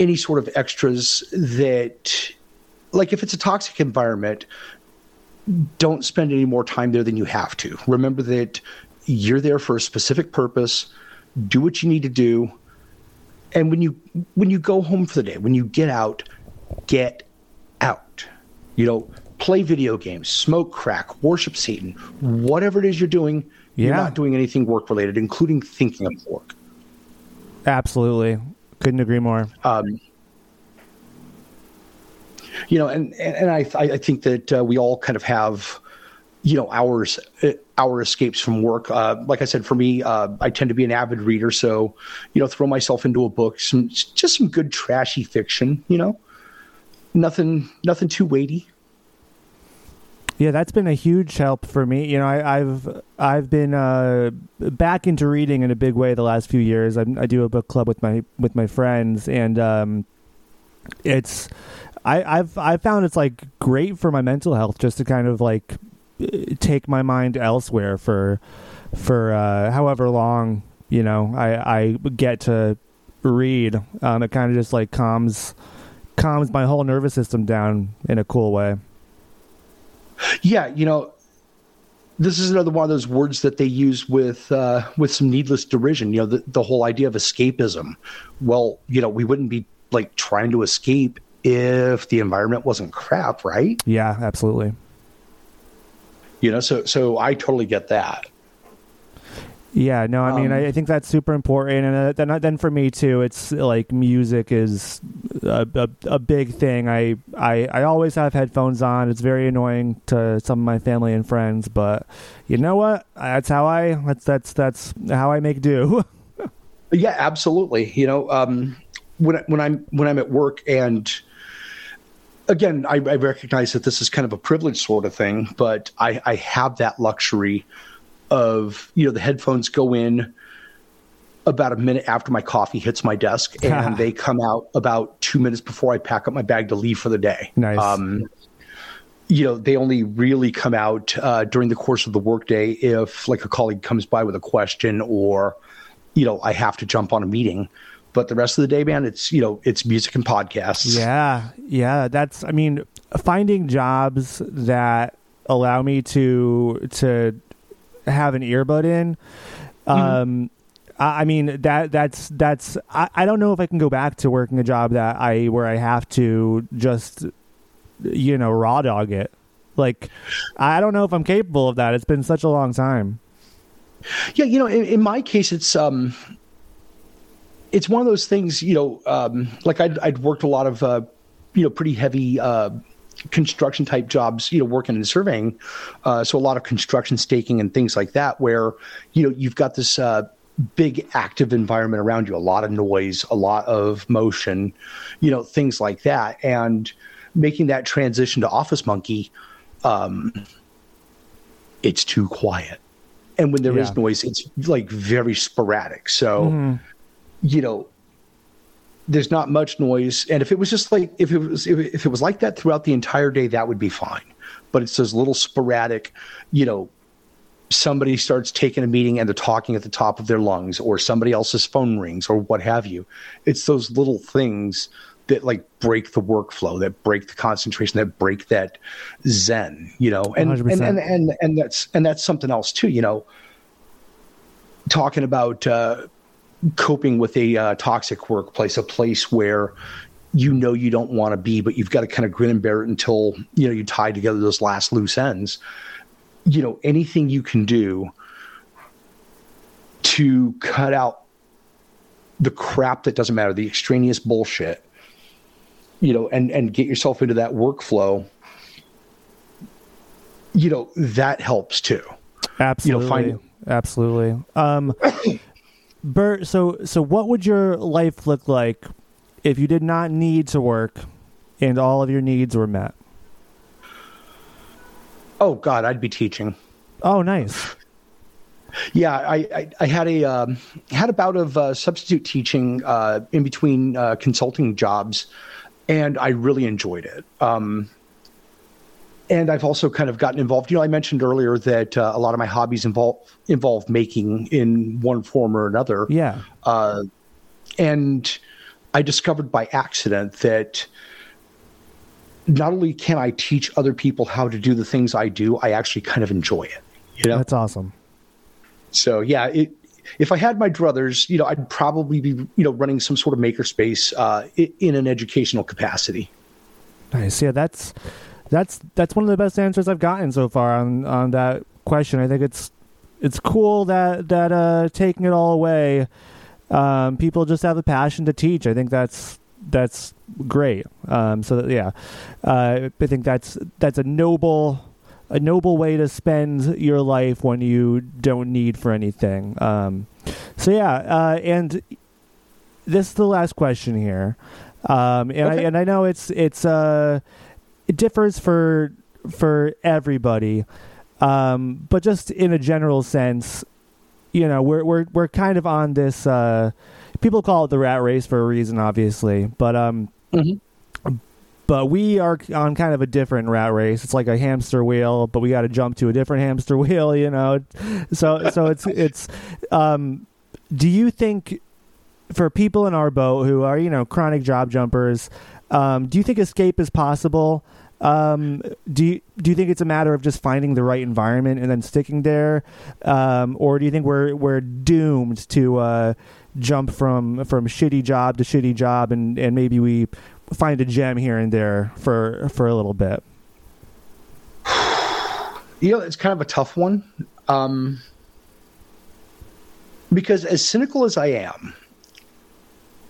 any sort of extras that, like if it's a toxic environment, don't spend any more time there than you have to. Remember that you're there for a specific purpose. Do what you need to do. And when you when you go home for the day, when you get out, get out. You know, play video games, smoke crack, worship Satan, whatever it is you're doing, yeah. you're not doing anything work-related, including thinking of work. Absolutely. Couldn't agree more. Um, you know, and, and I, I think that uh, we all kind of have, you know, hours, our escapes from work. Uh, like I said, for me, uh, I tend to be an avid reader. So, you know, throw myself into a book, some, just some good trashy fiction, you know, nothing, nothing too weighty. Yeah, that's been a huge help for me. You know, I, I've I've been uh, back into reading in a big way the last few years. I, I do a book club with my with my friends, and um, it's I, I've I found it's like great for my mental health just to kind of like take my mind elsewhere for for uh, however long, you know, I, I get to read. Um, it kind of just like calms calms my whole nervous system down in a cool way. Yeah, you know, this is another one of those words that they use with uh, with some needless derision, you know, the, the whole idea of escapism. Well, you know, we wouldn't be like trying to escape if the environment wasn't crap, right? Yeah, absolutely. You know, so so I totally get that. Yeah, no, I mean, um, I, I think that's super important. And uh, then, then for me, too, it's like music is a, a, a big thing. I, I, I always have headphones on. It's very annoying to some of my family and friends. But you know what? That's how I that's that's that's how I make do. Yeah, absolutely. You know, um, when, when I'm when I'm at work, and again, I, I recognize that this is kind of a privileged sort of thing, but I, I have that luxury of, you know, the headphones go in about a minute after my coffee hits my desk, and they come out about two minutes before I pack up my bag to leave for the day. Nice. Um, you know, they only really come out uh, during the course of the workday if like a colleague comes by with a question, or, you know, I have to jump on a meeting. But the rest of the day, man, it's, you know, it's music and podcasts. Yeah. Yeah. That's, I mean, finding jobs that allow me to, to, have an earbud in. Um, mm-hmm. I, I mean, that that's, that's, I, I don't know if I can go back to working a job that I, where I have to just, you know, raw dog it. Like, I don't know if I'm capable of that. It's been such a long time. Yeah. You know, in, in my case, it's, um, it's one of those things, you know, um, like I'd, I'd worked a lot of, uh, you know, pretty heavy, uh, construction type jobs, you know, working in surveying. Uh, so a lot of construction, staking, and things like that, where, you know, you've got this uh, big active environment around you, a lot of noise, a lot of motion, you know, things like that. And making that transition to Office Monkey, um, it's too quiet. And when there yeah. is noise, it's like very sporadic. So, mm-hmm. you know, there's not much noise, and if it was just like if it was if it was like that throughout the entire day, that would be fine. But it's those little sporadic, you know, somebody starts taking a meeting and they're talking at the top of their lungs, or somebody else's phone rings, or what have you. It's those little things that like break the workflow, that break the concentration, that break that zen, you know. And and, and and and that's and that's something else too, you know. Talking about uh, coping with a uh, toxic workplace, a place where you know you don't want to be, but you've got to kind of grin and bear it until, you know, you tie together those last loose ends. You know, anything you can do to cut out the crap that doesn't matter, the extraneous bullshit, you know, and, and get yourself into that workflow, you know, that helps too. Absolutely. You know, find- Absolutely. Um, Bert, so so what would your life look like if you did not need to work and all of your needs were met? Oh, God, I'd be teaching. Oh, nice. Yeah, I, I, I had a um, had a bout of uh, substitute teaching uh, in between uh, consulting jobs, and I really enjoyed it. Um, and I've also kind of gotten involved. You know, I mentioned earlier that uh, a lot of my hobbies involve involve making in one form or another. Yeah. Uh, and I discovered by accident that not only can I teach other people how to do the things I do, I actually kind of enjoy it. You know? That's awesome. So yeah, it, if I had my druthers, you know, I'd probably be, you know, running some sort of makerspace uh, in an educational capacity. Nice. Yeah, that's. That's that's one of the best answers I've gotten so far on, on that question. I think it's it's cool that that uh, taking it all away, um, people just have a passion to teach. I think that's that's great. Um, so that, yeah, uh, I think that's that's a noble a noble way to spend your life when you don't need for anything. Um, so yeah, uh, and this is the last question here, um, and okay. I and I know it's it's uh, it differs for for everybody, um, but just in a general sense, you know, we're we're we're kind of on this. Uh, People call it the rat race for a reason, obviously, but um, mm-hmm. but we are on kind of a different rat race. It's like a hamster wheel, but we got to jump to a different hamster wheel, you know. So, so it's it's. Um, do you think for people in our boat who are, you know, chronic job jumpers, um, do you think escape is possible? Um, do you, do you think it's a matter of just finding the right environment and then sticking there, um, or do you think we're we're doomed to uh, jump from from shitty job to shitty job, and, and maybe we find a gem here and there for for a little bit? You know, it's kind of a tough one, um, because as cynical as I am,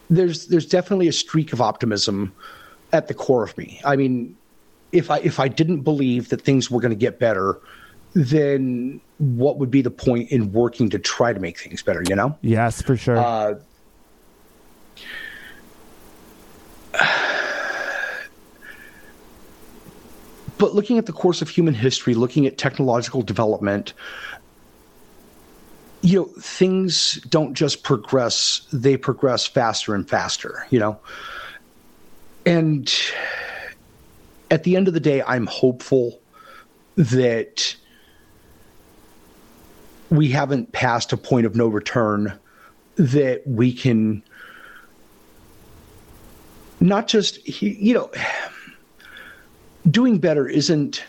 there's there's definitely a streak of optimism at the core of me. I mean, if I if I didn't believe that things were going to get better, then what would be the point in working to try to make things better, you know? Yes, for sure. Uh, but looking at the course of human history, looking at technological development, you know, things don't just progress, they progress faster and faster, you know? And at the end of the day, I'm hopeful that we haven't passed a point of no return, that we can not just, you know, doing better isn't,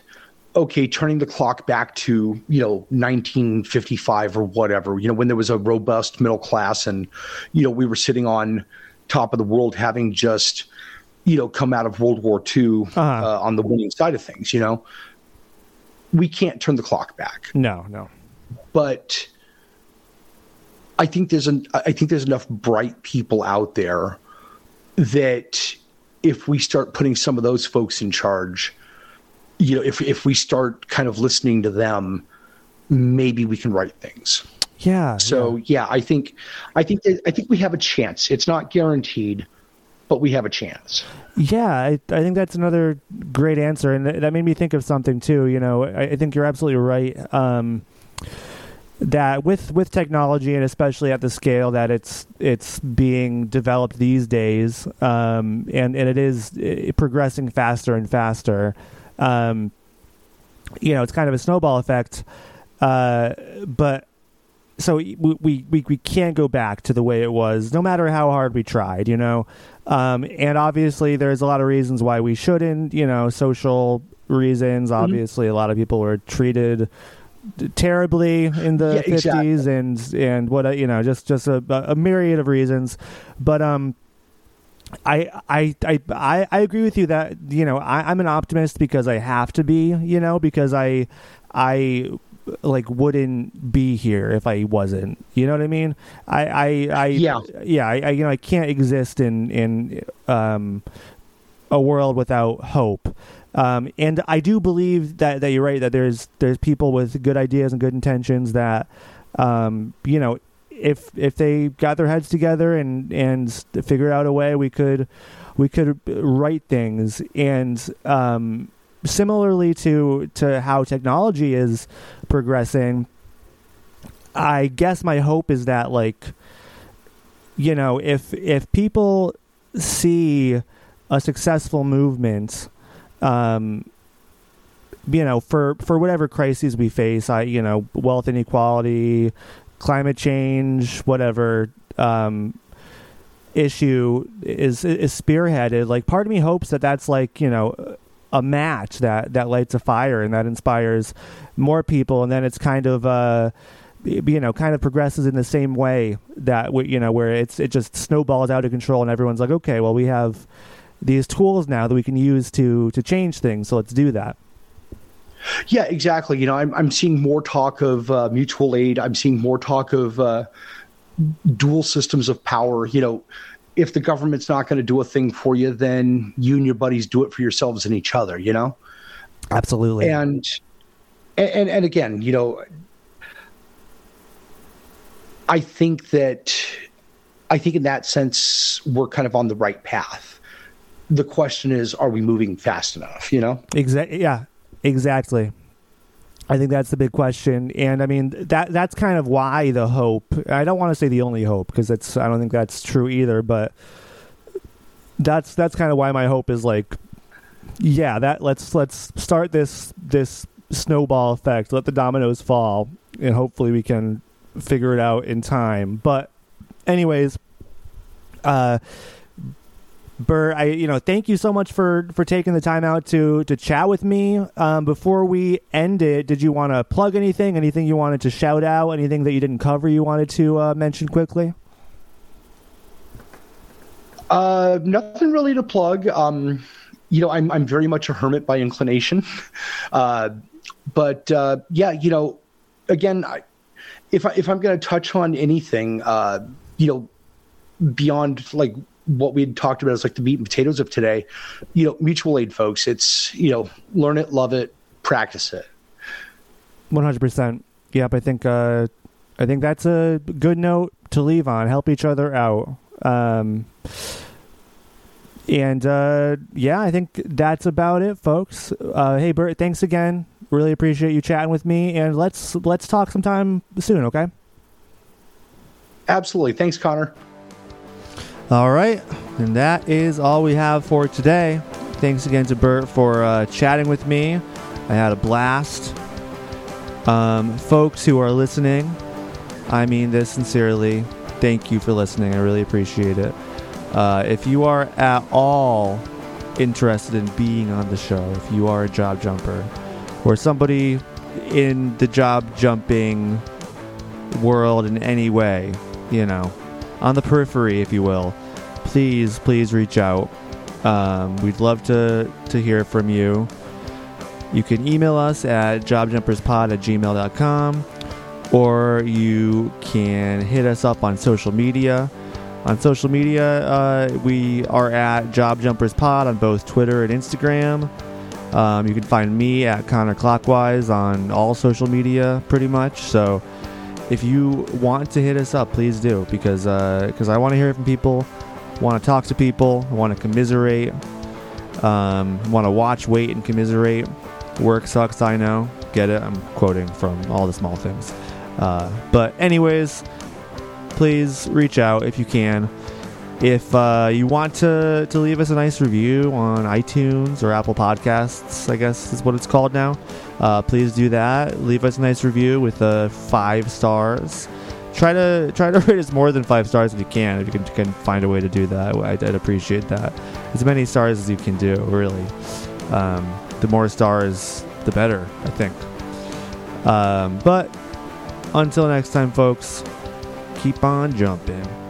okay, turning the clock back to, you know, nineteen fifty-five or whatever, you know, when there was a robust middle class and, you know, we were sitting on top of the world, having just, you know, come out of World War Two uh-huh. uh, on the winning side of things, you know. We can't turn the clock back. No, no. But I think there's an, I think there's enough bright people out there that if we start putting some of those folks in charge, you know, if if we start kind of listening to them, maybe we can write things. Yeah. So yeah, yeah I think I think that, I think we have a chance. It's not guaranteed, but we have a chance. Yeah, I, I think that's another great answer. And th- that made me think of something too. You know, I, I think you're absolutely right. Um, that with, with technology, and especially at the scale that it's, it's being developed these days, um, and, and it is it, progressing faster and faster. Um, you know, it's kind of a snowball effect. Uh, but, So we, we we can't go back to the way it was, no matter how hard we tried, you know. Um, and obviously, there's a lot of reasons why we shouldn't, you know, social reasons. Mm-hmm. Obviously, a lot of people were treated terribly in the yeah, fifties, exactly. and and what you know, just just a, a myriad of reasons. But um, I I I I agree with you that, you know, I, I'm an optimist because I have to be, you know, because I I. like wouldn't be here if I wasn't, you know what I mean? I, I, I yeah, yeah. I, I, you know, I can't exist in, in, um, a world without hope. Um, and I do believe that, that you're right, that there's, there's people with good ideas and good intentions that, um, you know, if, if they got their heads together and, and figured out a way, we could, we could write things. And, um, similarly to to how technology is progressing, I guess my hope is that, like, you know, if if people see a successful movement, um, you know, for, for whatever crises we face, I you know, wealth inequality, climate change, whatever um, issue is is spearheaded, like, part of me hopes that that's, like, you know, a match that, that lights a fire and that inspires more people. And then it's kind of, uh, you know, kind of progresses in the same way that we, you know, where it's, it just snowballs out of control and everyone's like, okay, well, we have these tools now that we can use to, to change things. So let's do that. Yeah, exactly. You know, I'm, I'm seeing more talk of uh, mutual aid. I'm seeing more talk of uh, dual systems of power, you know, if the government's not going to do a thing for you, then you and your buddies do it for yourselves and each other, you know? Absolutely. And, and, and again, you know, I think that, I think in that sense, we're kind of on the right path. The question is, are we moving fast enough, you know? Exactly. Yeah, exactly. I think that's the big question. And I mean, that that's kind of why the hope, I don't want to say the only hope, because it's, I don't think that's true either, but that's, that's kind of why my hope is like, yeah, that let's, let's start this, this snowball effect, let the dominoes fall, and hopefully we can figure it out in time. But anyways, uh, Bert, I, you know, thank you so much for, for taking the time out to, to chat with me. Um, before we end it, did you want to plug anything, anything you wanted to shout out, anything that you didn't cover you wanted to uh, mention quickly? Uh, nothing really to plug. Um, you know, I'm, I'm very much a hermit by inclination. Uh, but uh, yeah, you know, again, I, if I, if I'm going to touch on anything, uh, you know, beyond like, what we had talked about is like the meat and potatoes of today, you know, mutual aid, folks. It's, you know, learn it, love it, practice it. one hundred percent. Yep. I think, uh, I think that's a good note to leave on. Help each other out. Um, and, uh, yeah, I think that's about it, folks. Uh, hey, Bert, thanks again. Really appreciate you chatting with me, and let's, let's talk sometime soon. Okay. Absolutely. Thanks, Connor. All right, and that is all we have for today. Thanks again to Bert for uh, chatting with me. I had a blast. Um, folks who are listening, I mean this sincerely. Thank you for listening. I really appreciate it. Uh, if you are at all interested in being on the show, if you are a job jumper or somebody in the job jumping world in any way, you know, on the periphery, if you will, please, please reach out. Um, we'd love to, to hear from you. You can email us at job jumpers pod at gmail dot com, or you can hit us up on social media. On social media, uh, we are at job jumpers pod on both Twitter and Instagram. Um, you can find me at Connor Clockwise on all social media, pretty much. So if you want to hit us up, please do, because because uh, I want to hear from people, want to talk to people, want to commiserate, um, want to watch, wait, and commiserate. Work sucks, I know. Get it? I'm quoting from All the Small Things. Uh, but anyways, please reach out if you can. If uh, you want to, to leave us a nice review on iTunes or Apple Podcasts, I guess is what it's called now, uh, please do that. Leave us a nice review with uh, five stars. Try to try to rate us more than five stars if you can. If you can, can find a way to do that, I'd, I'd appreciate that. As many stars as you can do, really. Um, the more stars, the better, I think. Um, but until next time, folks, keep on jumping.